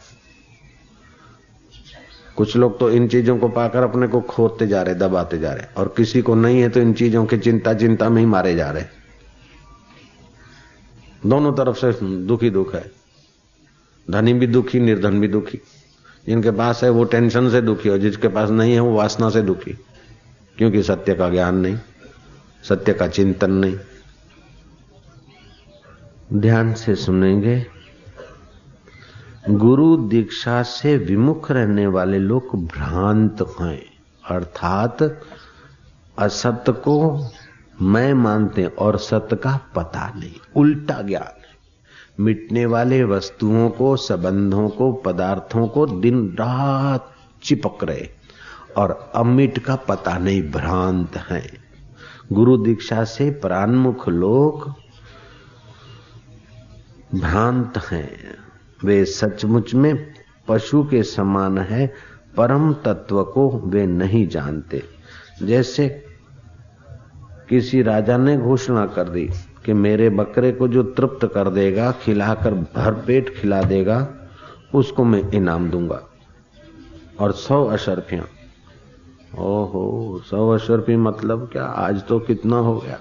कुछ लोग तो इन चीजों को पाकर अपने को खोते जा रहे, दबाते जा रहे, और किसी को नहीं है तो इन चीजों की चिंता चिंता में ही मारे जा रहे। दोनों तरफ से दुखी दुख है, धनी भी दुखी, निर्धन भी दुखी। जिनके पास है वो टेंशन से दुखी हो, जिसके पास नहीं है वो वासना से दुखी, क्योंकि सत्य का ज्ञान नहीं, सत्य का चिंतन नहीं। ध्यान से सुनेंगे। गुरु दीक्षा से विमुख रहने वाले लोग भ्रांत हैं, अर्थात असत को मैं मानते और सत्य का पता नहीं, उल्टा ज्ञान। मिटने वाले वस्तुओं को, संबंधों को, पदार्थों को दिन रात चिपक रहे और अमिट का पता नहीं, भ्रांत हैं। गुरु दीक्षा से परान्मुख लोग भ्रांत हैं। वे सचमुच में पशु के समान है, परम तत्व को वे नहीं जानते। जैसे किसी राजा ने घोषणा कर दी कि मेरे बकरे को जो तृप्त कर देगा, खिलाकर भरपेट खिला देगा, उसको मैं इनाम दूंगा और सौ अशर्फियां। ओहो, सौ अशर्फी मतलब क्या? आज तो कितना हो गया?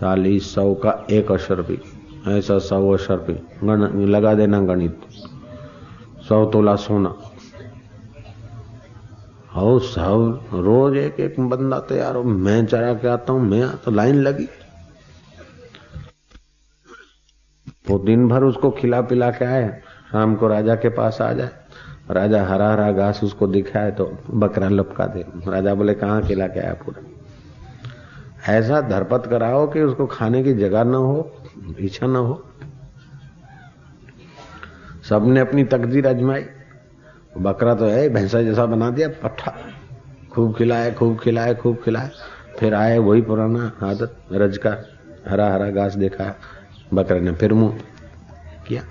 चालीस, सौ का एक अशर्फी, ऐसा सौ अशर्फी गण लगा देना गणित। सौ तोला सोना। हो, सब रोज एक एक बंदा तैयार हो, मैं चढ़ा के आता हूं, मैं तो लाइन लगी। वो दिन भर उसको खिला पिला के आए, शाम को राजा के पास आ जाए, राजा हरा हरा घास उसको दिखाए तो बकरा लपका दे। राजा बोले कहाँ खिला के आया पूरा? ऐसा धरपत कराओ कि उसको खाने की जगह ना हो, इच्छा ना हो। सबने अपनी तकदीर आजमाई, बकरा तो है भैंसा जैसा बना दिया, पट्ठा। खूब खिलाए, खूब खिलाए, खूब खिलाए, फिर आए वही पुराना आदत, रज का हरा हरा घास देखा, बकरे ने फिर मुंह किया।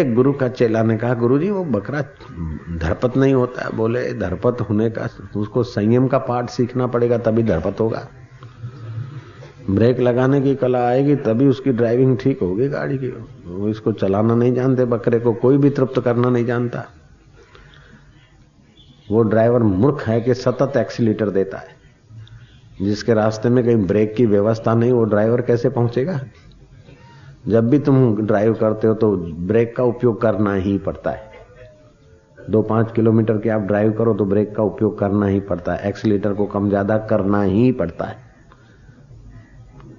एक गुरु का चेला ने कहा, गुरुजी वो बकरा धरपत नहीं होता है। बोले धरपत होने का, उसको संयम का पाठ सीखना पड़ेगा तभी धरपत होगा। ब्रेक लगाने की कला आएगी तभी उसकी ड्राइविंग ठीक होगी गाड़ी की। वो इसको चलाना नहीं जानते, बकरे को कोई भी तृप्त करना नहीं जानता। वो ड्राइवर मूर्ख है कि सतत एक्सीलेटर देता है, जिसके रास्ते में कहीं ब्रेक की व्यवस्था नहीं, वो ड्राइवर कैसे पहुंचेगा? जब भी तुम ड्राइव करते हो तो ब्रेक का उपयोग करना ही पड़ता है। दो पांच किलोमीटर की आप ड्राइव करो तो ब्रेक का उपयोग करना ही पड़ता है, एक्सीलेटर को कम ज्यादा करना ही पड़ता है।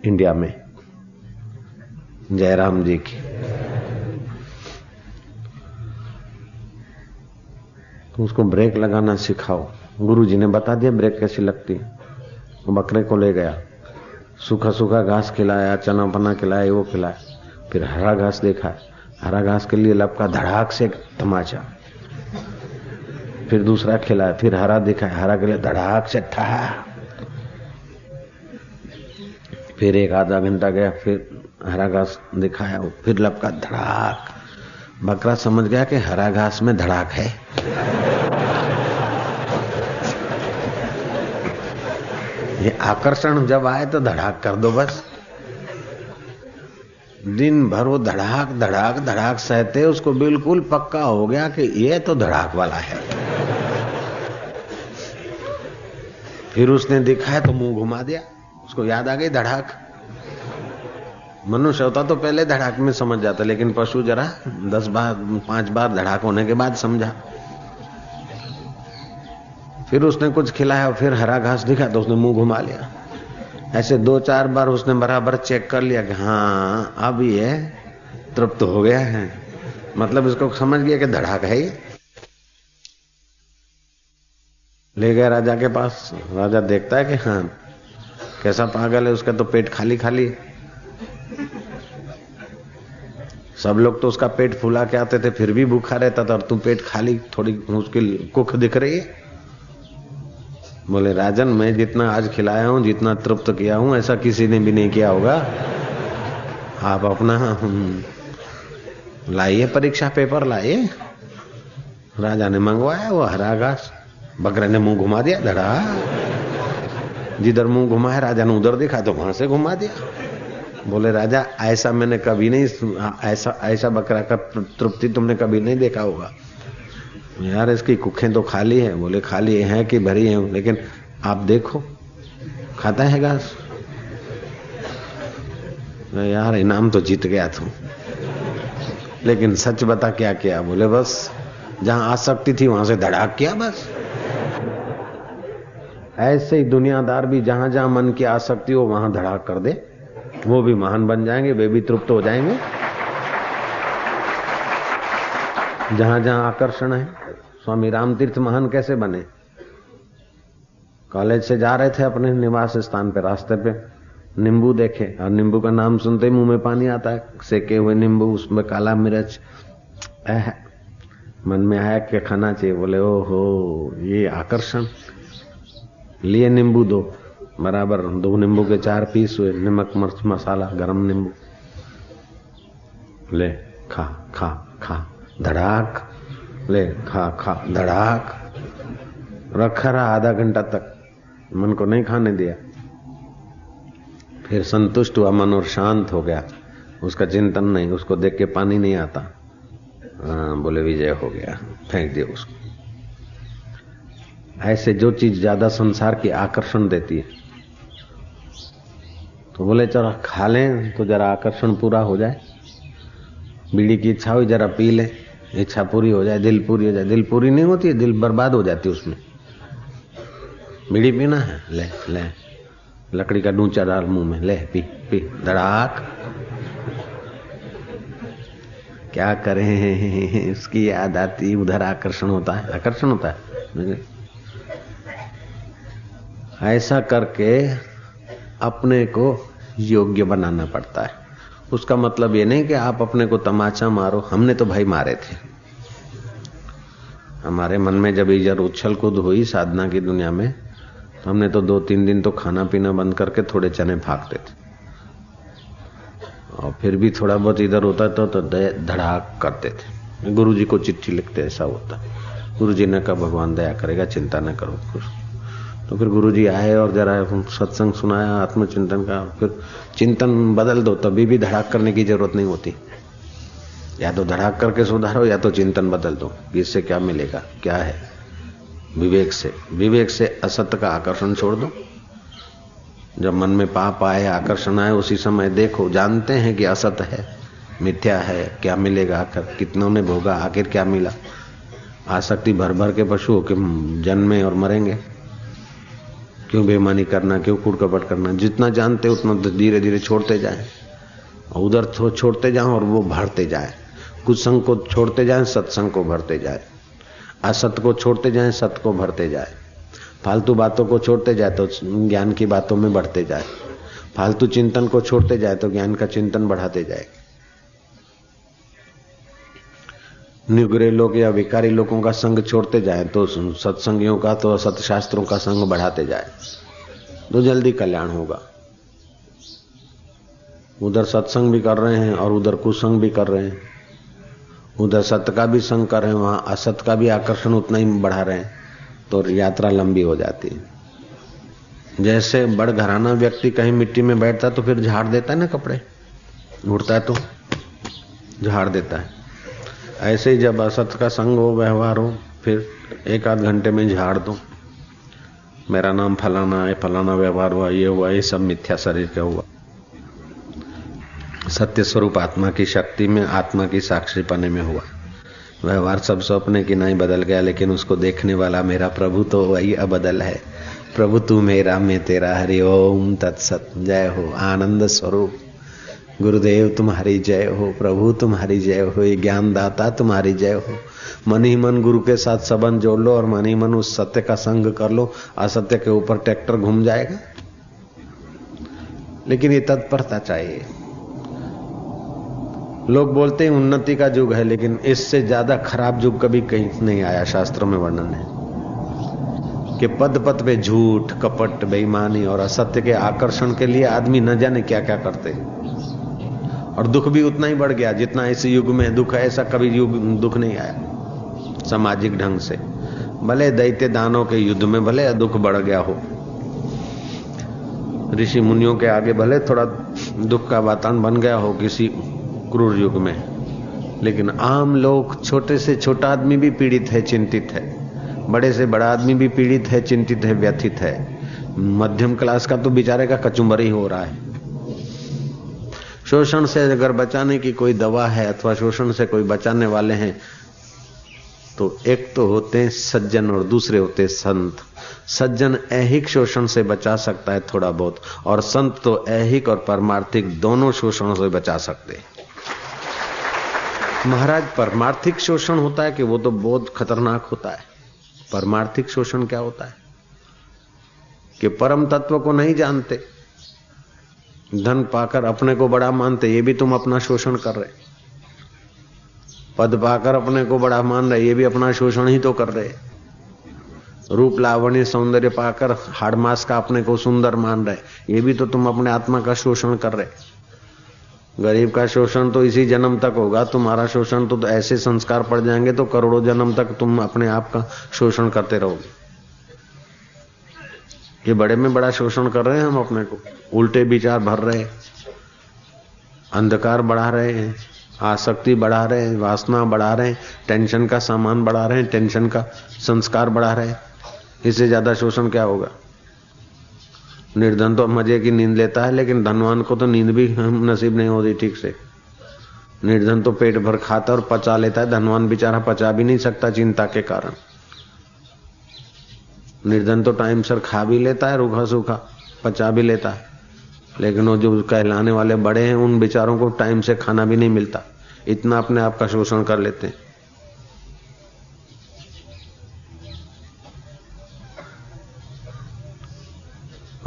इंडिया में जयराम जी की। तो उसको ब्रेक लगाना सिखाओ, गुरुजी ने बता दिया ब्रेक कैसी लगती है। वो बकरे को ले गया, सूखा सूखा घास खिलाया, चना पना खिलाया, वो खिलाया, फिर हरा घास देखा, हरा घास के लिए लपका, धड़ाक से तमाचा, फिर दूसरा खिलाया, फिर हरा दिखा, हरा के लिए धड़ाक से ठा, फिर एक आधा घंटा गया, फिर हरा घास दिखाया, फिर लपका, धड़ाक। बकरा समझ गया कि हरा घास में धड़ाक है, ये आकर्षण जब आए तो धड़ाक कर दो बस। दिन भर वो धड़ाक धड़ाक धड़ाक सहते, उसको बिल्कुल पक्का हो गया कि ये तो धड़ाक वाला है। फिर उसने दिखाया तो मुंह घुमा दिया, उसको याद आ गई धड़ाक। मनुष्य होता तो पहले धड़ाक में समझ जाता, लेकिन पशु जरा दस बार पांच बार धड़ाक होने के बाद समझा। फिर उसने कुछ खिलाया, फिर हरा घास दिखा तो उसने मुंह घुमा लिया। ऐसे दो चार बार उसने बराबर चेक कर लिया कि हाँ अब ये तृप्त हो गया है, मतलब इसको समझ गया कि धड़ाक है ये। ले गया राजा के पास, राजा देखता है कि हाँ कैसा पागल है, उसका तो पेट खाली खाली। सब लोग तो उसका पेट फुला के आते थे, फिर भी भूखा रहता था, और तू पेट खाली थोड़ी उसकी कुख दिख रही है। बोले राजन, मैं जितना आज खिलाया हूं, जितना तृप्त किया हूं, ऐसा किसी ने भी नहीं किया होगा। आप अपना लाइए, परीक्षा पेपर लाइए। राजा ने मंगवाया वो हरा घास, बकरे ने मुंह घुमा दिया धड़ा, जिधर मुंह घुमाया राजा ने उधर देखा तो वहां से घुमा दिया। बोले राजा, ऐसा मैंने कभी नहीं, ऐसा ऐसा बकरा का तृप्ति तुमने कभी नहीं देखा होगा। यार इसकी कुखें तो खाली है। बोले खाली है कि भरी है, लेकिन आप देखो खाता है घास। यार इनाम तो जीत गया तू, लेकिन सच बता क्या किया। बोले बस जहां आसक्ति थी वहां से धड़ाक किया बस। ऐसे ही दुनियादार भी जहां जहां मन की आसक्ति हो वहां धड़ाक कर दे, वो भी महान बन जाएंगे, वे भी तृप्त हो जाएंगे। जहां जहां आकर्षण है। स्वामी रामतीर्थ महान कैसे बने? कॉलेज से जा रहे थे अपने निवास स्थान पे, रास्ते पे नींबू देखे, और नींबू का नाम सुनते ही मुंह में पानी आता है। सेके हुए नींबू, उसमें काला मिर्च, एह मन में आया कि खाना चाहिए। बोले ओ हो ये आकर्षण। लिए नींबू दो, बराबर दो नींबू के चार पीस हुए, नमक मिर्च मसाला, गरम नींबू, ले खा खा खा धड़ाक, ले खा खा धड़ाक। रखा रहा आधा घंटा तक, मन को नहीं खाने दिया। फिर संतुष्ट हुआ मन और शांत हो गया। उसका चिंतन नहीं, उसको देख के पानी नहीं आता। आ, बोले विजय हो गया, फेंक दिया उसको। ऐसे जो चीज ज्यादा संसार की आकर्षण देती है तो बोले जरा खा लें तो जरा आकर्षण पूरा हो जाए। बीड़ी की इच्छा हुई, जरा पी ले, इच्छा पूरी हो जाए, दिल पूरी हो जाए। दिल पूरी नहीं होती है, दिल बर्बाद हो जाती है। उसमें बीड़ी पीना है, ले ले, लकड़ी का डूंचा डाल मुंह में, ले पी पी धड़ाक। क्या करें, उसकी याद आती, उधर आकर्षण होता है, आकर्षण होता है। ऐसा करके अपने को योग्य बनाना पड़ता है। उसका मतलब ये नहीं कि आप अपने को तमाचा मारो। हमने तो भाई मारे थे। हमारे मन में जब इधर उछल कूद हुई साधना की दुनिया में, तो हमने तो दो तीन दिन तो खाना पीना बंद करके थोड़े चने फाँकते थे, और फिर भी थोड़ा बहुत इधर होता था तो धड़ाक करते थे। गुरुजी को चिट्ठी लिखते ऐसा होता। गुरुजी ने कहा भगवान दया करेगा, चिंता न करो कुछ। तो फिर गुरुजी आए और जरा सत्संग सुनाया, आत्मचिंतन का। फिर चिंतन बदल दो, तभी भी धड़ाक करने की जरूरत नहीं होती। या तो धड़ाक करके सुधारो, या तो चिंतन बदल दो। इससे क्या मिलेगा? क्या है? विवेक से, विवेक से असत का आकर्षण छोड़ दो। जब मन में पाप आए, आकर्षण आए, उसी समय देखो, जानते हैं कि असत है, मिथ्या है, क्या मिलेगा, कितनों ने भोगा, आखिर क्या मिला। आसक्ति भर भर के पशु होके जन्मे और मरेंगे। क्यों बेईमानी करना, क्यों कूड़ कपट करना। जितना जानते उतना धीरे धीरे छोड़ते जाए, और उधर छोड़ते जाए और वो भरते जाए। कुसंग को छोड़ते जाए, सत्संग को भरते जाए। असत को छोड़ते जाए, सत को भरते जाए। फालतू बातों को छोड़ते जाए तो ज्ञान की बातों में बढ़ते जाए, फालतू चिंतन को छोड़ते जाए तो ज्ञान का चिंतन बढ़ाते जाए। निगुरे लोग या विकारी लोगों का संग छोड़ते जाए तो सत्संगियों का, तो सतशास्त्रों का संग बढ़ाते जाए तो जल्दी कल्याण होगा। उधर सत्संग भी कर रहे हैं और उधर कुसंग भी कर रहे हैं, उधर सत्य का भी संग कर रहे हैं, वहां असत का भी आकर्षण उतना ही बढ़ा रहे हैं, तो यात्रा लंबी हो जाती है। जैसे बड़ घराना व्यक्ति कहीं मिट्टी में बैठता तो फिर झाड़ देता है ना, कपड़े उड़ता है तो झाड़ देता है। ऐसे ही जब असत का संग हो, व्यवहार हो, फिर एक आध घंटे में झाड़ दो, मेरा नाम फलाना है, फलाना व्यवहार हुआ, ये हुआ, ये सब मिथ्या शरीर का हुआ। सत्य स्वरूप आत्मा की शक्ति में, आत्मा की साक्षी पने में हुआ। व्यवहार सब सपने की नहीं बदल गया, लेकिन उसको देखने वाला मेरा प्रभु तो वही अबदल है। प्रभु तू मेरा, मैं तेरा, हरि ओम तत्सत। जय हो आनंद स्वरूप गुरुदेव, तुम्हारी जय हो। प्रभु तुम्हारी जय हो। ज्ञानदाता तुम्हारी जय हो। मन ही मन गुरु के साथ संबंध जोड़ लो और मन ही मन उस सत्य का संग कर लो, असत्य के ऊपर ट्रैक्टर घूम जाएगा। लेकिन ये तत्परता चाहिए। लोग बोलते हैं उन्नति का युग है, लेकिन इससे ज्यादा खराब युग कभी कहीं नहीं आया। शास्त्रों में वर्णन है कि पद पद पे झूठ, कपट, बेईमानी और असत्य के आकर्षण के लिए आदमी न जाने क्या क्या करते, और दुख भी उतना ही बढ़ गया जितना इस युग में दुख है। ऐसा कभी युग दुख नहीं आया सामाजिक ढंग से। भले दैत्य दानों के युद्ध में भले दुख बढ़ गया हो, ऋषि मुनियों के आगे भले थोड़ा दुख का वातावरण बन गया हो किसी क्रूर युग में, लेकिन आम लोग, छोटे से छोटा आदमी भी पीड़ित है, चिंतित है, बड़े से बड़ा आदमी भी पीड़ित है, चिंतित है, व्यथित है। मध्यम क्लास का तो बेचारे का कचुम्बर ही हो रहा है। शोषण से अगर बचाने की कोई दवा है अथवा शोषण से कोई बचाने वाले हैं तो एक तो होते हैं सज्जन और दूसरे होते हैं संत। सज्जन ऐहिक शोषण से बचा सकता है थोड़ा बहुत, और संत तो ऐहिक और पारमार्थिक दोनों शोषणों से बचा सकते हैं। महाराज, पारमार्थिक शोषण होता है कि वो तो बहुत खतरनाक होता है। पारमार्थिक शोषण क्या होता है कि परम तत्व को नहीं जानते, धन पाकर अपने को बड़ा मानते, ये भी तुम अपना शोषण कर रहे। पद पाकर अपने को बड़ा मान रहे, ये भी अपना शोषण ही तो कर रहे। रूप लावण्य सौंदर्य पाकर हाड़ मास का अपने को सुंदर मान रहे, ये भी तो तुम अपने आत्मा का शोषण कर रहे। गरीब का शोषण तो इसी जन्म तक होगा, तुम्हारा शोषण तो, तो ऐसे संस्कार पड़ जाएंगे तो करोड़ों जन्म तक तुम अपने आप का शोषण करते रहोगे। ये बड़े में बड़ा शोषण कर रहे हैं हम, अपने को उल्टे विचार भर रहे हैं, अंधकार बढ़ा रहे हैं, आसक्ति बढ़ा रहे हैं, वासना बढ़ा रहे हैं, टेंशन का सामान बढ़ा रहे हैं, टेंशन का संस्कार बढ़ा रहे हैं। इससे ज्यादा शोषण क्या होगा। निर्धन तो मजे की नींद लेता है, लेकिन धनवान को तो नींद भी नसीब नहीं होती ठीक से। निर्धन तो पेट भर खाता और पचा लेता है, धनवान बेचारा पचा भी नहीं सकता चिंता के कारण। निर्धन तो टाइम सर खा भी लेता है, रूखा सूखा पचा भी लेता है, लेकिन वो जो कहलाने वाले बड़े हैं उन बेचारों को टाइम से खाना भी नहीं मिलता, इतना अपने आप का शोषण कर लेते हैं।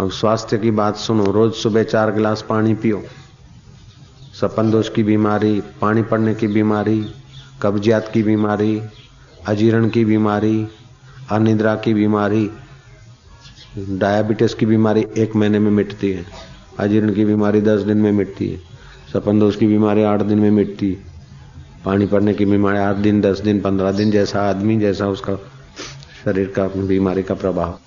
अब स्वास्थ्य की बात सुनो, रोज सुबह चार गिलास पानी पियो। सपन दोष की बीमारी, पानी पड़ने की बीमारी, कब्जियात की बीमारी, अजीर्ण की बीमारी, अनिद्रा की बीमारी, डायबिटीज की बीमारी एक महीने में मिटती है, अजीर्ण की बीमारी दस दिन में मिटती है, सपन दोष की बीमारी आठ दिन में मिटती है, पानी पड़ने की बीमारी आठ दिन, दस दिन, पंद्रह दिन, जैसा आदमी जैसा उसका शरीर का बीमारी का प्रभाव।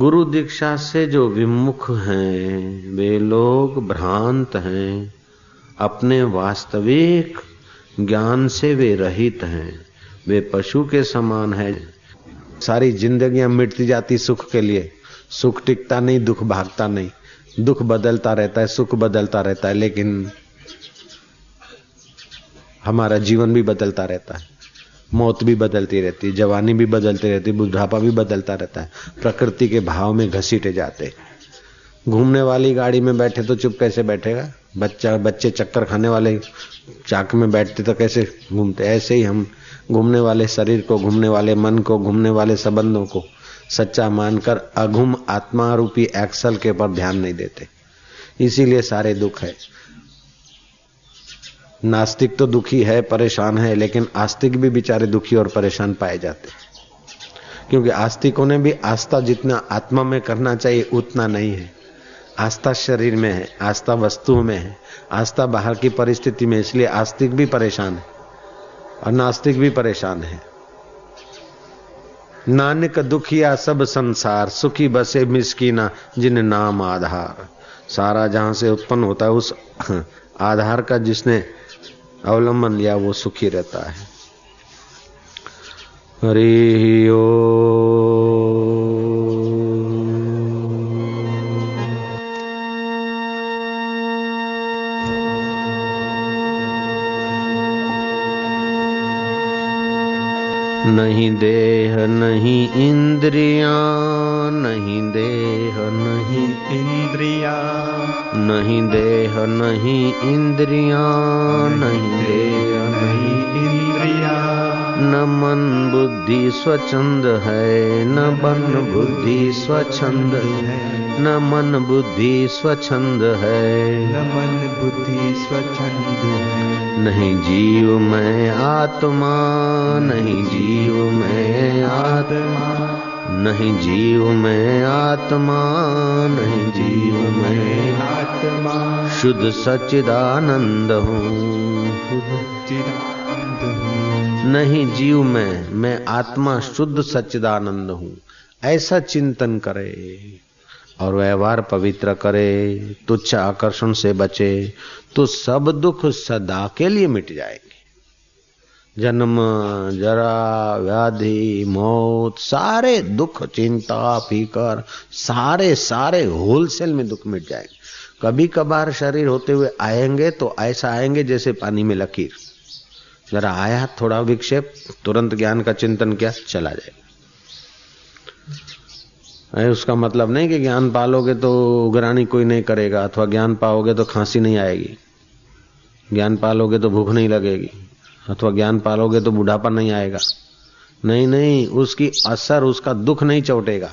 गुरु दीक्षा से जो विमुख हैं वे लोग भ्रांत हैं, अपने वास्तविक ज्ञान से वे रहित हैं, वे पशु के समान है। सारी जिंदगियां मिटती जाती सुख के लिए। सुख टिकता नहीं, दुख भागता नहीं, दुख बदलता रहता है, सुख बदलता रहता है, लेकिन हमारा जीवन भी बदलता रहता है, मौत भी बदलती रहती है, जवानी भी बदलती रहती है, बुढ़ापा भी बदलता रहता है। प्रकृति के भाव में घसीटे जाते। घूमने वाली गाड़ी में बैठे तो चुप कैसे बैठेगा, बच्चा बच्चे चक्कर खाने वाले चाक में बैठते तो कैसे घूमते, ऐसे ही हम घूमने वाले शरीर को, घूमने वाले मन को, घूमने वाले संबंधों को सच्चा मानकर अघुम आत्मा रूपी एक्सल के पर ध्यान नहीं देते। इसीलिए सारे दुख है। नास्तिक तो दुखी है, परेशान है, लेकिन आस्तिक भी बेचारे दुखी और परेशान पाए जाते हैं, क्योंकि आस्तिकों ने भी आस्था जितना आत्मा में करना चाहिए उतना नहीं है। आस्था शरीर में है, आस्था वस्तु में है, आस्था बाहर की परिस्थिति में, इसलिए आस्तिक भी परेशान है और नास्तिक भी परेशान है। नानक दुखिया सब संसार, सुखी बसे मिसकीना जिन नाम आधार। सारा जहां से उत्पन्न होता है उस आधार का जिसने अवलंबन लिया वो सुखी रहता है। हरि ओम। नहीं देह नहीं इंद्रिया, नहीं देह नहीं इंद्रिया, नहीं देह नहीं इंद्रिया, नहीं देह नहीं इंद्रिया। न मन बुद्धि स्वच्छंद है, न मन बुद्धि स्वच्छंद है, न मन बुद्धि स्वच्छंद है, न मन बुद्धि स्वच्छंद है। नहीं जीव मैं आत्मा, नहीं जीव मैं आत्मा, नहीं जीव मैं आत्मा, नहीं जीव मैं आत्मा। शुद्ध सच्चिदानंद हूँ, सच्चिदानंद हूँ। नहीं जीव मैं, मैं आत्मा शुद्ध सच्चिदानंद हूँ। ऐसा चिंतन करे और व्यवहार पवित्र करे, तुच्छ आकर्षण से बचे, तो सब दुख सदा के लिए मिट जाएंगे। जन्म, जरा, व्याधि, मौत, सारे दुख, चिंता, फिकर, सारे सारे होलसेल में दुख मिट जाएंगे। कभी कभार शरीर होते हुए आएंगे तो ऐसा आएंगे जैसे पानी में लकीर, जरा आया थोड़ा विक्षेप, तुरंत ज्ञान का चिंतन किया, चला जाएगा। उसका मतलब नहीं कि ज्ञान पालोगे तो उगरानी कोई नहीं करेगा, अथवा ज्ञान पाओगे तो खांसी नहीं आएगी, ज्ञान पालोगे तो भूख नहीं लगेगी, अथवा ज्ञान पालोगे तो बुढ़ापा नहीं आएगा। नहीं नहीं, उसकी असर, उसका दुख नहीं चौटेगा।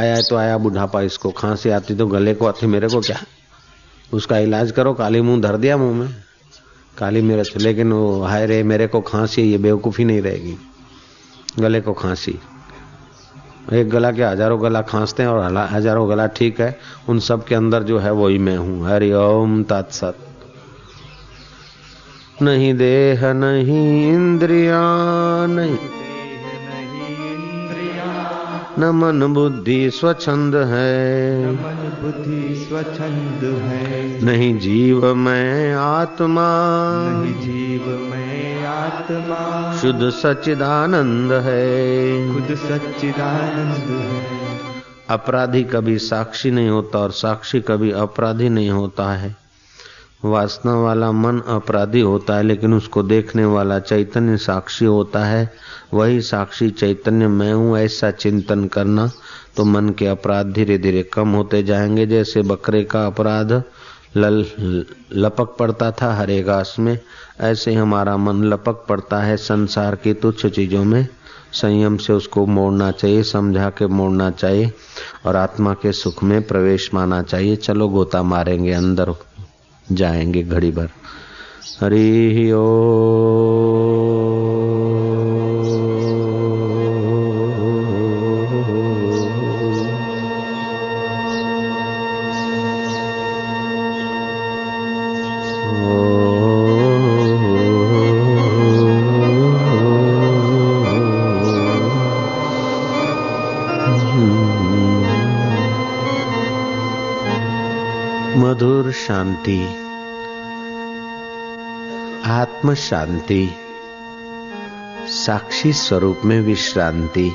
आया है तो आया बुढ़ापा, इसको खांसी आती तो गले को आती, मेरे को क्या, उसका इलाज करो, काली मुंह धर दिया मुंह में, काली मिर्च, लेकिन वो हाय रे मेरे को खांसी, ये बेवकूफ़ी नहीं रहेगी। गले को खांसी, एक गला के हजारों गला खांसते हैं और हजारों गला ठीक है, उन सब के अंदर जो है वही मैं हूँ। हरि ओम तत्सत। नहीं देह नहीं इंद्रिया, नहीं देह नहीं इंद्रिया, न मन बुद्धि स्वच्छंद है, न मन बुद्धि स्वच्छंद है। नहीं जीव मैं आत्मा, नहीं जीव मैं आत्मा, शुद्ध सच्चिदानंद है, खुद सच्चिदानंद है। अपराधी कभी साक्षी नहीं होता और साक्षी कभी अपराधी नहीं होता है। वासना वाला मन अपराधी होता है, लेकिन उसको देखने वाला चैतन्य साक्षी होता है। वही साक्षी चैतन्य मैं हूँ, ऐसा चिंतन करना तो मन के अपराध धीरे धीरे कम होते जाएंगे। जैसे बकरे का अपराध लल लपक पड़ता था हरे घास में, ऐसे हमारा मन लपक पड़ता है संसार की तुच्छ चीजों में। संयम से उसको मोड़ना चाहिए, समझा के मोड़ना चाहिए और आत्मा के सुख में प्रवेश माना चाहिए। चलो गोता मारेंगे, अंदर जाएंगे घड़ी भर। हरि ओम। मधुर शांति, आत्म शांति, साक्षी स्वरूप में विश्रांति।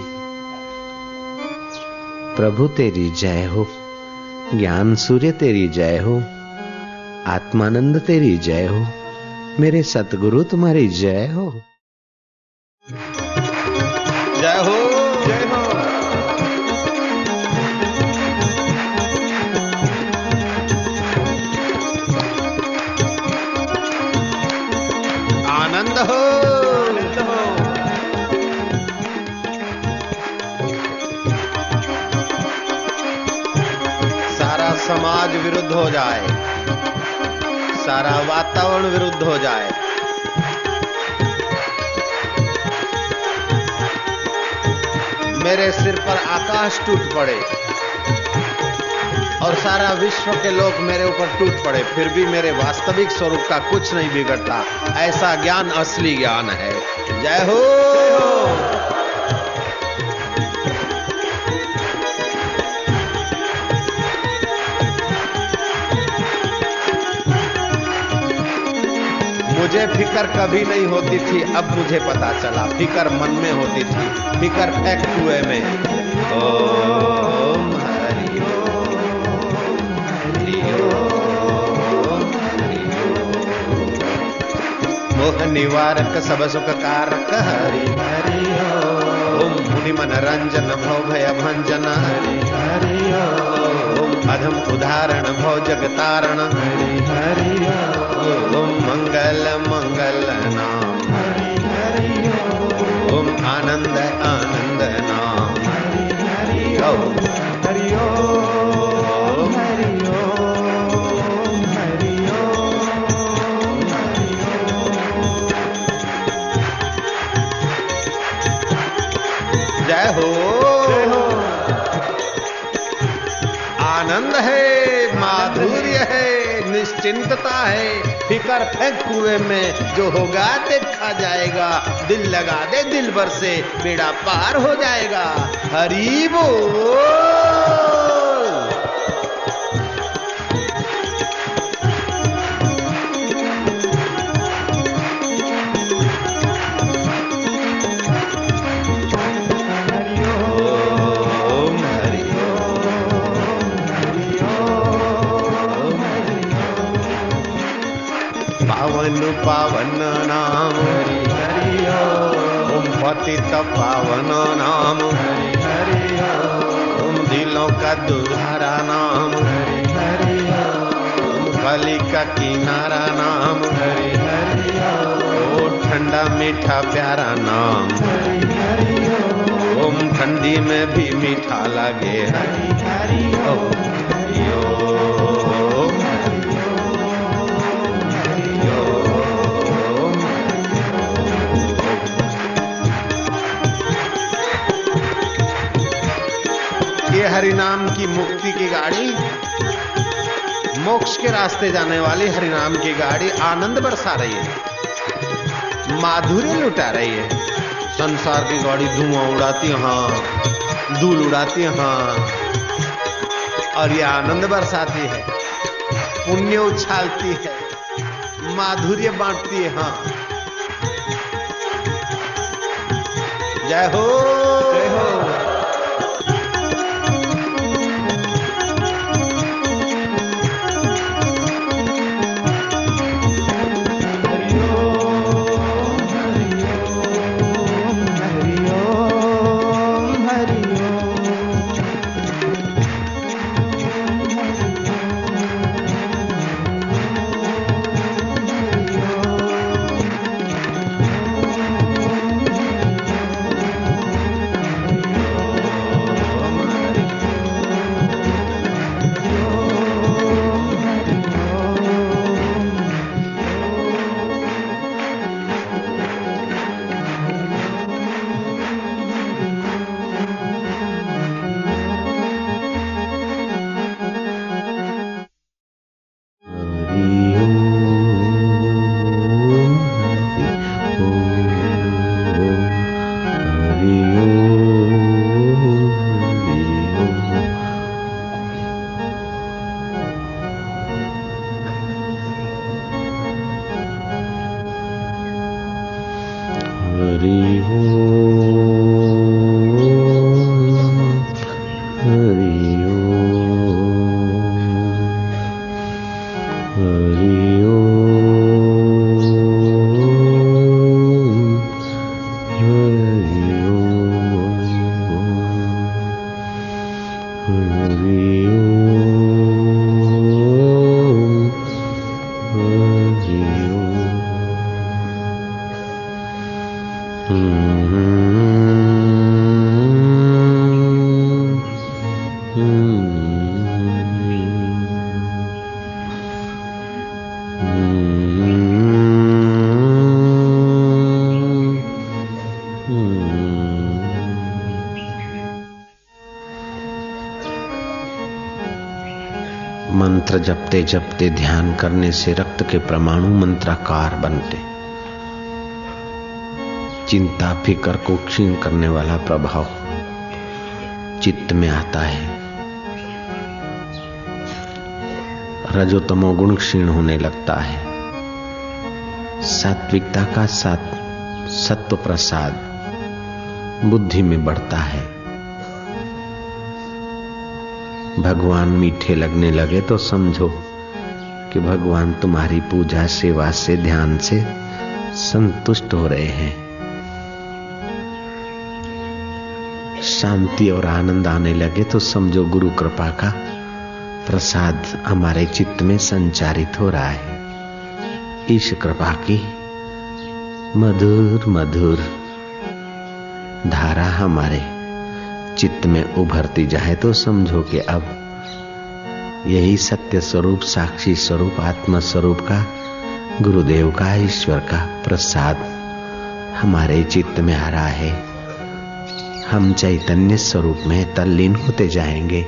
प्रभु तेरी जय हो, ज्ञान सूर्य तेरी जय हो, आत्मानंद तेरी जय हो, मेरे सतगुरु तुम्हारी जय हो। जय हो, जय हो। आनंद हो, आनंद हो। सारा समाज विरुद्ध हो जाए, सारा वातावरण विरुद्ध हो जाए, मेरे सिर पर आकाश टूट पड़े और सारा विश्व के लोग मेरे ऊपर टूट पड़े, फिर भी मेरे वास्तविक स्वरूप का कुछ नहीं बिगड़ता। ऐसा ज्ञान असली ज्ञान है। जय हो। मुझे फिक्र कभी नहीं होती थी, अब मुझे पता चला फिक्र मन में होती थी, फिक्र फेंक कुएं में। ओम मोह निवारक सब सुख कारक हरि हरि ओम मुनि मनोरंजन भव भय भंजन हरि हरि ओम अधम उदाहरण भव जगतारण हरि हरि ओम मंगल मंगल नाम हरि हरि ओम आनंद आनंद नाम हरि हरि ओम हरि ओम हरि हो, हो। आनंद है, माधुर्य है, निश्चिंतता है, फिकर फेंक कुएं में, जो होगा देखा जाएगा, दिल लगा दे दिल भर से, बेड़ा पार हो जाएगा। हरि बोल। पावन नाम हरि हरि ओम पतित पावन नाम हरि हरि ओम दिलों का दुलारा नाम हरि हरि ओम कली का किनारा नाम हरि हरि ओम ठंडा मीठा प्यारा नाम हरि हरि ओम ठंडी में भी मीठा लगे हरि हरि ओम हरिनाम की मुक्ति की गाड़ी, मोक्ष के रास्ते जाने वाली हरिनाम की गाड़ी आनंद बरसा रही है, माधुर्य लुटा रही है। संसार की गाड़ी धुआं उड़ाती, हां धूल उड़ाती, हां और ये आनंद बरसाती है, पुण्य उछालती है, माधुर्य बांटती है। हां जय हो, जय हो। मंत्र जपते जपते ध्यान करने से रक्त के परमाणु मंत्राकार बनते। चिंता फिकर को क्षीण करने वाला प्रभाव चित्त में आता है। रजोतमो गुण क्षीण होने लगता है। सात्विकता का साथ सत्व प्रसाद बुद्धि में बढ़ता है। भगवान मीठे लगने लगे तो समझो कि भगवान तुम्हारी पूजा सेवा से ध्यान से संतुष्ट हो रहे हैं। शांति और आनंद आने लगे तो समझो गुरु कृपा का प्रसाद हमारे चित्त में संचारित हो रहा है। ईश कृपा की मधुर मधुर धारा हमारे चित्त में उभरती जाए तो समझो कि अब यही सत्य स्वरूप, साक्षी स्वरूप, आत्मा स्वरूप का, गुरुदेव का, ईश्वर का प्रसाद हमारे चित्त में आ रहा है। हम चैतन्य स्वरूप में तल्लीन होते जाएंगे।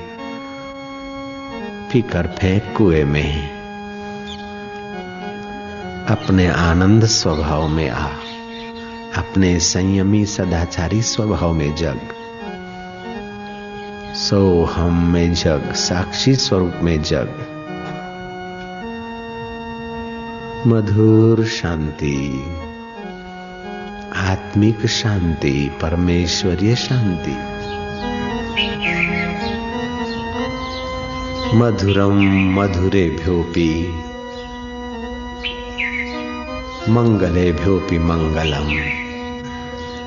फिकर फेंक कुएं में, अपने आनंद स्वभाव में आ, अपने संयमी सदाचारी स्वभाव में जग, सोहम में जग, साक्षी स्वरूप में जग। मधुर शांति, आत्मिक शांति, परमेश्वरीय शांति। मधुरम मधुरेभ्योपि मंगलेभ्योपि मंगलम।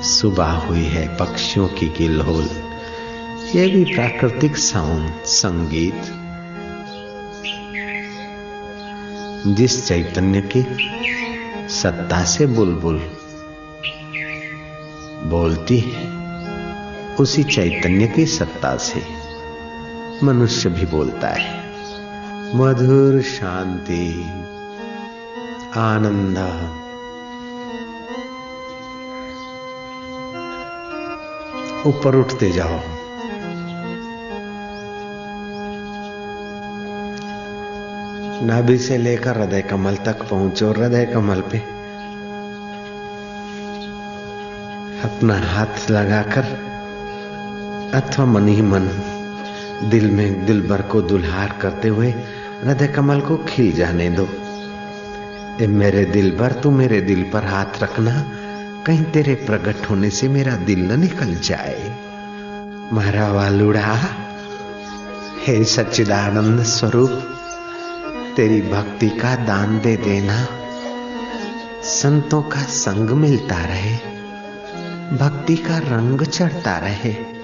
सुबह हुई है, पक्षियों की किलहोल, ये भी प्राकृतिक साउंड संगीत। जिस चैतन्य की सत्ता से बुलबुल बोलती है, उसी चैतन्य की सत्ता से मनुष्य भी बोलता है। मधुर शांति, आनंद। ऊपर उठते जाओ। नाभि से लेकर हृदय कमल तक पहुंचो। हृदय कमल पे अपना हाथ लगाकर अथवा मन ही मन दिल में दिल भर को दुल्हार करते हुए हृदय कमल को खिल जाने दो। ए मेरे दिल भर, तू मेरे दिल पर हाथ रखना, कहीं तेरे प्रकट होने से मेरा दिल न निकल जाए। मारा वालुड़ा, हे सच्चिदानंद स्वरूप, तेरी भक्ति का दान दे देना। संतों का संग मिलता रहे, भक्ति का रंग चढ़ता रहे।